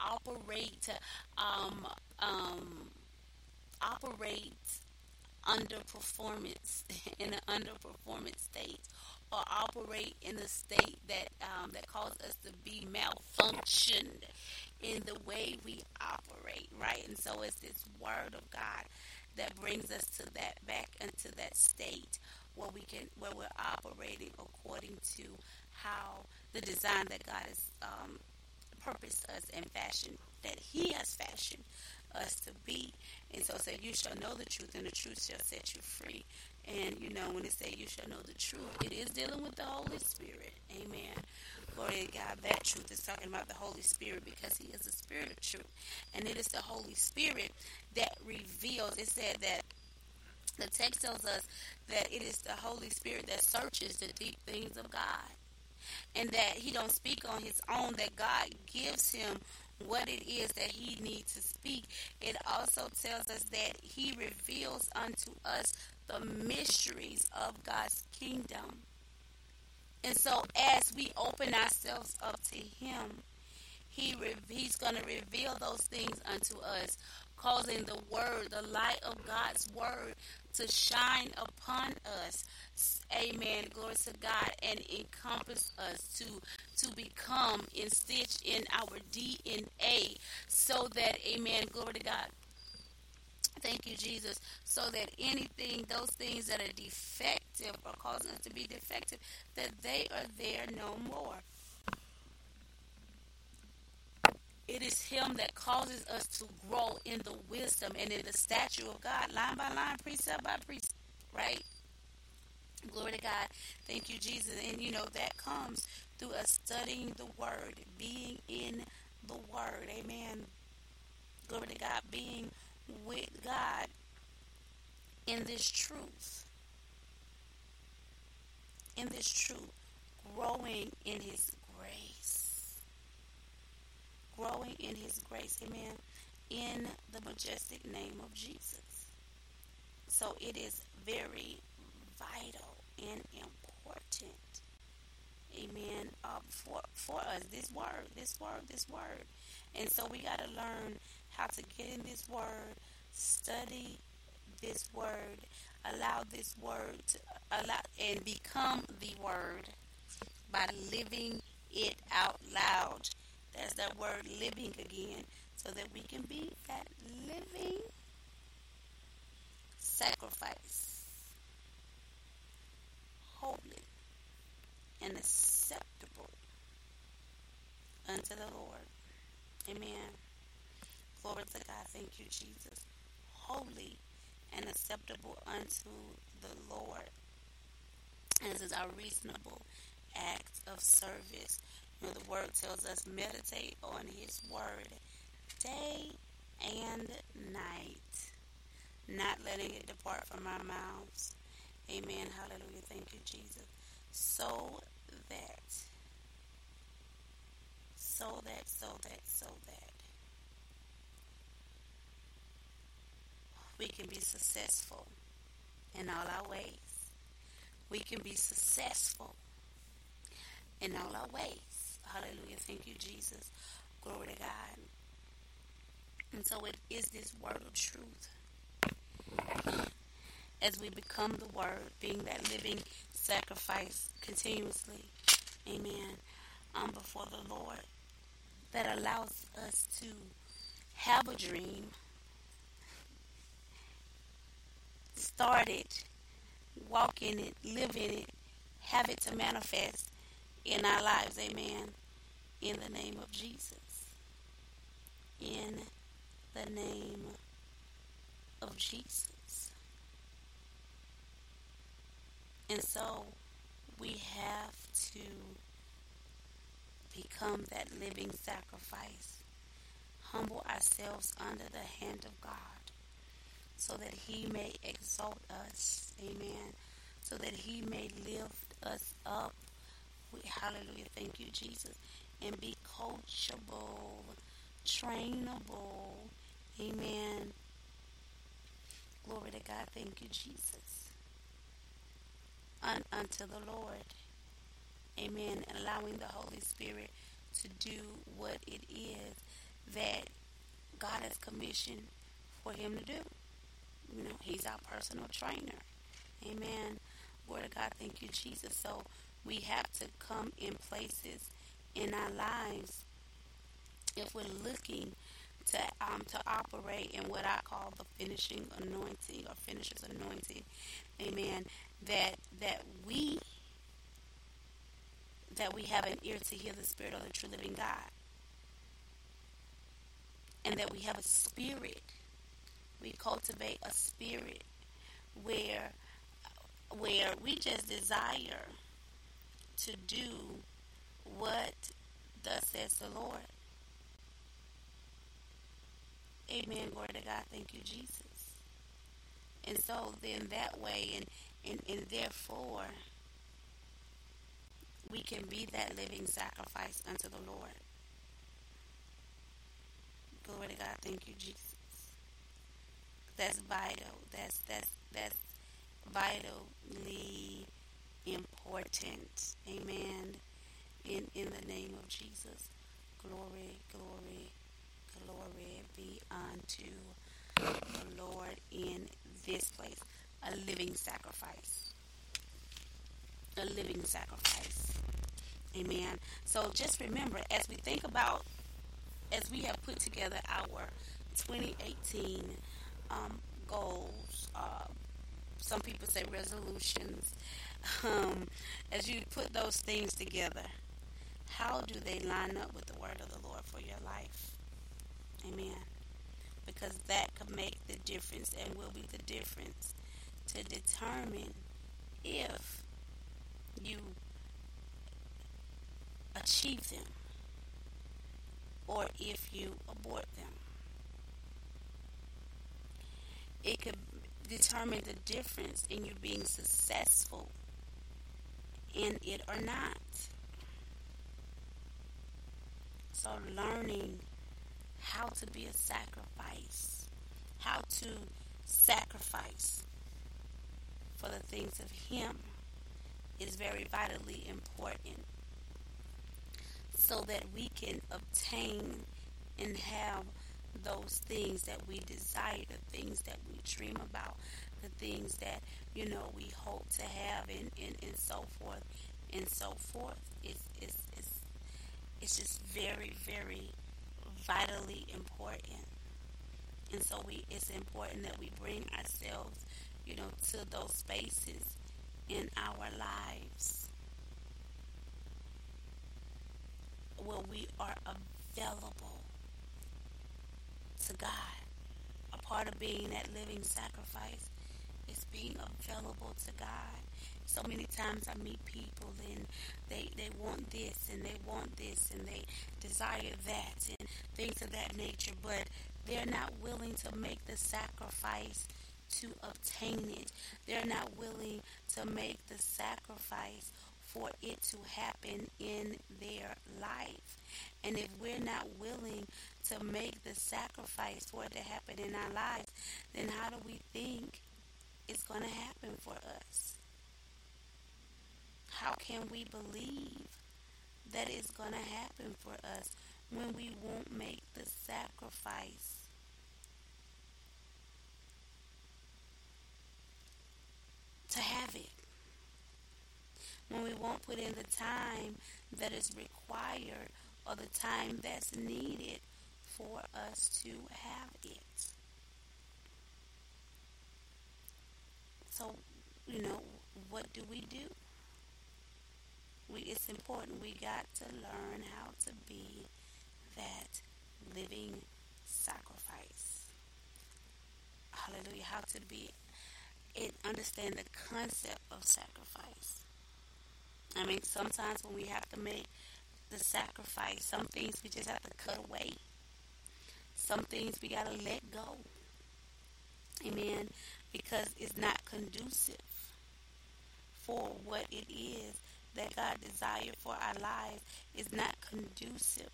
operate, um, um, operate under performance, in an underperformance state, or operate in a state that um, that causes us to be malfunctioned in the way we operate, right? And so it's this word of God that brings us to that, back into that state where we can, where we're operating according to how the design that God has um, purposed us and fashioned, that He has fashioned us to be. And so it said, you shall know the truth, and the truth shall set you free. And you know, when it says you shall know the truth, it is dealing with the Holy Spirit. Amen. Glory to God. That truth is talking about the Holy Spirit, because He is the Spirit of truth. And it is the Holy Spirit that reveals. It said that the text tells us that it is the Holy Spirit that searches the deep things of God. And that He don't speak on His own, that God gives him what it is that He needs to speak. It also tells us that He reveals unto us the mysteries of God's kingdom. And so as we open ourselves up to Him, he re- He's going to reveal those things unto us, causing the word, the light of God's word to shine upon us. Amen. Glory to God. And encompass us to, to become institched in our D N A, so that, amen, glory to God. Thank you, Jesus. So that anything, those things that are defective or causing us to be defective, that they are there no more. It is Him that causes us to grow in the wisdom and in the stature of God, line by line, precept by precept, right? Glory to God. Thank you, Jesus. And, you know, that comes through us studying the Word, being in the Word. Amen. Glory to God. Being with God in this truth, in this truth, growing in His grace, growing in His grace, amen, in the majestic name of Jesus. So it is very vital and important, amen, uh, for, for us, this word, this word, this word. And so we got to learn how to get in this word, study this word, allow this word to allow and become the word by living it out loud. That's that word living again, so that we can be that living sacrifice, holy and acceptable unto the Lord. Amen. Glory to God. Thank you, Jesus. Holy and acceptable unto the Lord. And this is our reasonable act of service. You know, the word tells us meditate on His word day and night, not letting it depart from our mouths. Amen. Hallelujah. Thank you, Jesus. So that, so that, so that, so that, we can be successful in all our ways. We can be successful in all our ways. Hallelujah. Thank you, Jesus. Glory to God. And so it is this word of truth. As we become the word, being that living sacrifice continuously, amen, um, before the Lord, that allows us to have a dream, start it, walk in it, live in it, have it to manifest in our lives, amen, in the name of Jesus, in the name of Jesus. And so we have to become that living sacrifice humble ourselves under the hand of God, so that he may exalt us, amen, so that he may lift us up, we, hallelujah, thank you, Jesus, and be coachable, trainable, amen, glory to God, thank you, Jesus, Un- unto the Lord, amen, allowing the Holy Spirit to do what it is that God has commissioned for him to do. You know, he's our personal trainer. Amen. Glory to God. Thank you, Jesus. So we have to come in places in our lives if we're looking to um to operate in what I call the finishing anointing or finisher's anointing. Amen. That that we that we have an ear to hear the Spirit of the true living God. And that we have a spirit. We cultivate a spirit where where we just desire to do what thus says the Lord. Amen. Glory to God. Thank you, Jesus. And so then that way and, and, and therefore we can be that living sacrifice unto the Lord. Glory to God. Thank you, Jesus. That's vital. That's that's that's vitally important. Amen. In in the name of Jesus. Glory, glory, glory be unto the Lord in this place. A living sacrifice. A living sacrifice. Amen. So just remember, as we think about, as we have put together our twenty eighteen um, goals, uh, some people say resolutions, um, as you put those things together, how do they line up with the word of the Lord for your life? Amen. Because that could make the difference and will be the difference to determine if you achieve them or if you abort them. It could determine the difference in you being successful in it or not. So learning how to be a sacrifice, how to sacrifice for the things of Him is very vitally important, so that we can obtain and have those things that we desire, the things that we dream about, the things that, you know, we hope to have, and, and, and so forth and so forth. It's, it's, it's, it's just very, very vitally important. And so we, it's important that we bring ourselves, you know, to those spaces in our lives where we are available to God. A part of being that living sacrifice is being available to God. So many times I meet people and they, they want this and they want this and they desire that and things of that nature, but they're not willing to make the sacrifice to obtain it. They're not willing to make the sacrifice for it to happen in their life. And if we're not willing to make the sacrifice for it to happen in our lives, then how do we think it's going to happen for us? How can we believe that it's going to happen for us when we won't make the sacrifice to have it? When we won't put in the time that is required or the time that's needed for us to have it. So, you know, what do we do? We, it's important. We got to learn how to be that living sacrifice. Hallelujah. How to be and understand the concept of sacrifice. I mean, sometimes when we have to make the sacrifice, some things we just have to cut away. Some things we got to let go. Amen. Because it's not conducive for what it is that God desired for our lives. It's not conducive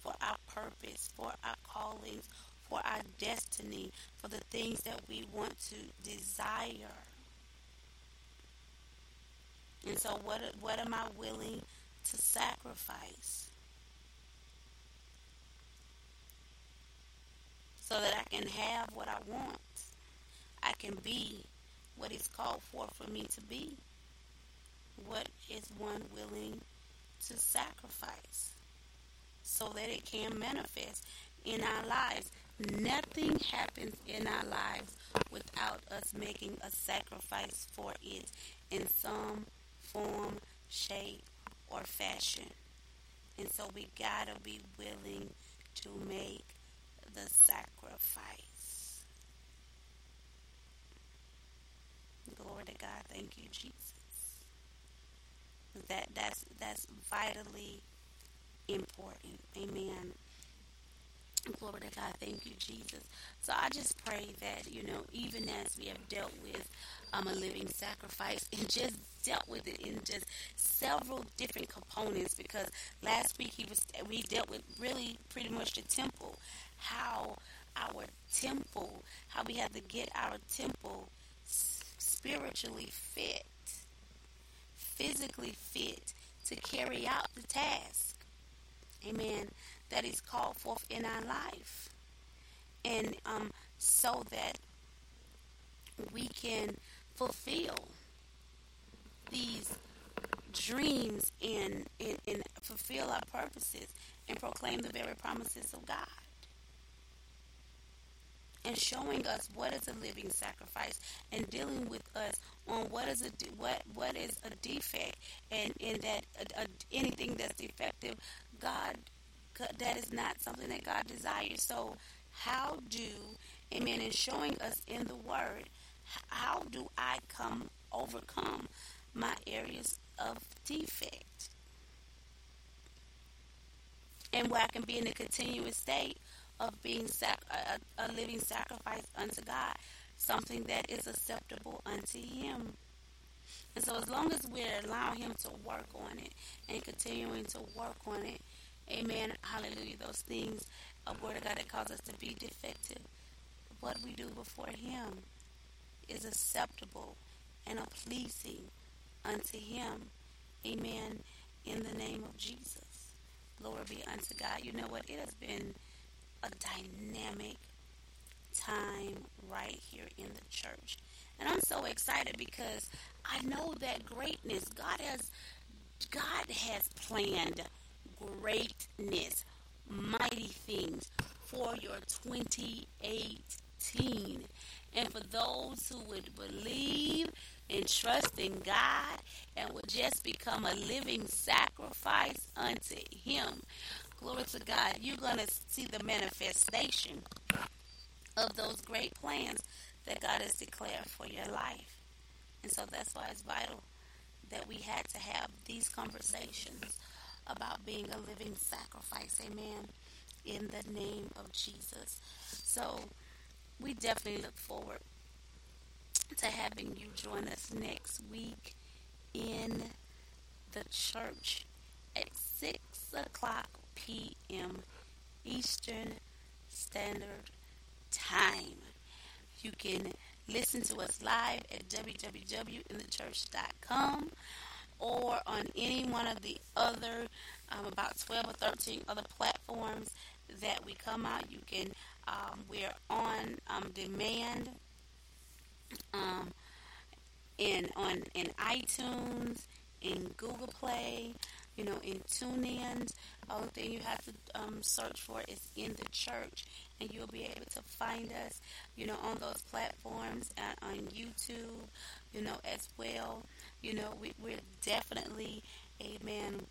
for our purpose, for our callings, for our destiny, for the things that we want to desire. And so what what am I willing to sacrifice so that I can have what I want? I can be what is called for for me to be. What is one willing to sacrifice so that it can manifest in our lives? Nothing happens in our lives without us making a sacrifice for it in some form, shape, or fashion. And so we gotta be willing to make the sacrifice. Glory to God. Thank you, Jesus. That that's that's vitally important. Amen. Glory to God. Thank you, Jesus. So I just pray that, you know, even as we have dealt with um, a living sacrifice and just dealt with it in just several different components, because last week he was we dealt with really pretty much the temple, how our temple, how we had to get our temple spiritually fit, physically fit to carry out the task. Amen. That is called forth in our life. And um, so that we can fulfill these dreams and, and, and fulfill our purposes and proclaim the very promises of God. And showing us what is a living sacrifice and dealing with us on what is a de- what what is a defect, and in that a, a, anything that's defective, God. That is not something that God desires. So how do, amen, in showing us in the word, how do I come overcome my areas of defect? And where I can be in a continuous state of being sac- a, a living sacrifice unto God, something that is acceptable unto him. And so as long as we're allowing him to work on it and continuing to work on it, amen, hallelujah, those things, a word of God that cause us to be defective, what we do before him is acceptable and a pleasing unto him. Amen, in the name of Jesus. Glory be unto God. You know what, it has been a dynamic time right here in the church. And I'm so excited because I know that greatness, God has, God has planned greatness, mighty things for your twenty eighteen. And for those who would believe and trust in God and would just become a living sacrifice unto him, glory to God, you're going to see the manifestation of those great plans that God has declared for your life. And so that's why it's vital that we had to have these conversations about being a living sacrifice. Amen. In the name of Jesus. So we definitely look forward to having you join us next week in the church at six o'clock p.m. Eastern Standard Time. You can listen to us live at w w w dot in the church dot com. or on any one of the other, um, about twelve or thirteen other platforms that we come out. You can, um, we're on um, demand, um, and on in iTunes, in Google Play, you know, in TuneIn. Only thing you have to um, search for is In The Church, and you'll be able to find us, you know, on those platforms, uh, on YouTube, you know, as well. You know, we, we're definitely, amen,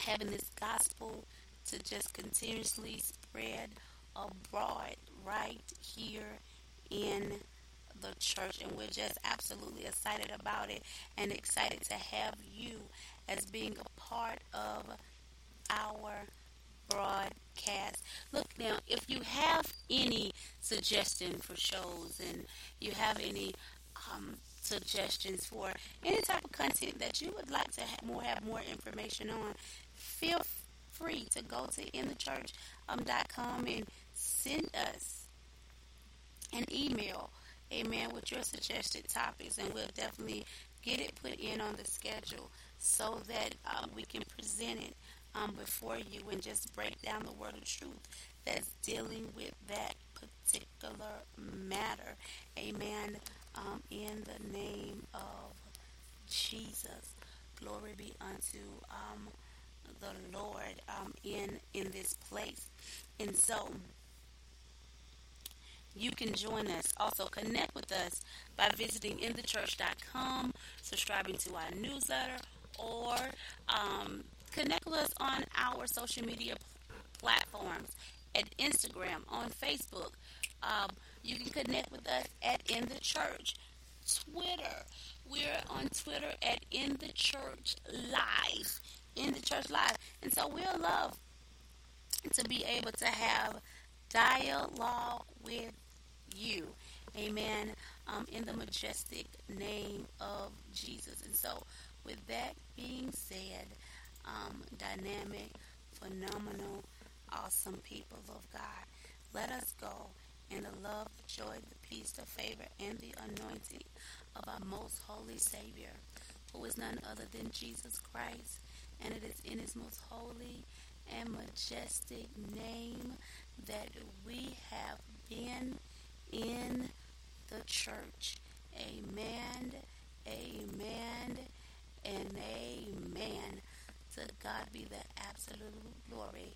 having this gospel to just continuously spread abroad right here in the church. And we're just absolutely excited about it and excited to have you as being a part of our broadcast. Look now, if you have any suggestion for shows and you have any um, suggestions for any type of content that you would like to have more, have more information on, feel free to go to in the church dot com and send us an email, amen, with your suggested topics, and we'll definitely get it put in on the schedule so that um, we can present it um, before you and just break down the word of truth that's dealing with that particular matter, amen, um, in the name of Jesus. Glory be unto um, the Lord um, in, in this place. And so you can join us. Also, connect with us by visiting in the church dot com, subscribing to our newsletter, or um, connect with us on our social media platforms, at Instagram, on Facebook. Um, you can connect with us at In The Church. Twitter. We're on Twitter at In The Church Live. In The Church Live. And so we'll love to be able to have dialogue with you, amen, um, in the majestic name of Jesus. And so with that being said, um, dynamic, phenomenal, awesome people of God, let us go in the love, the joy, the peace, the favor, and the anointing of our most holy Savior, who is none other than Jesus Christ. And it is in his most holy and majestic name that we have been in the church. Amen, amen, and amen. To God be the absolute glory.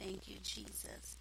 Thank you, Jesus.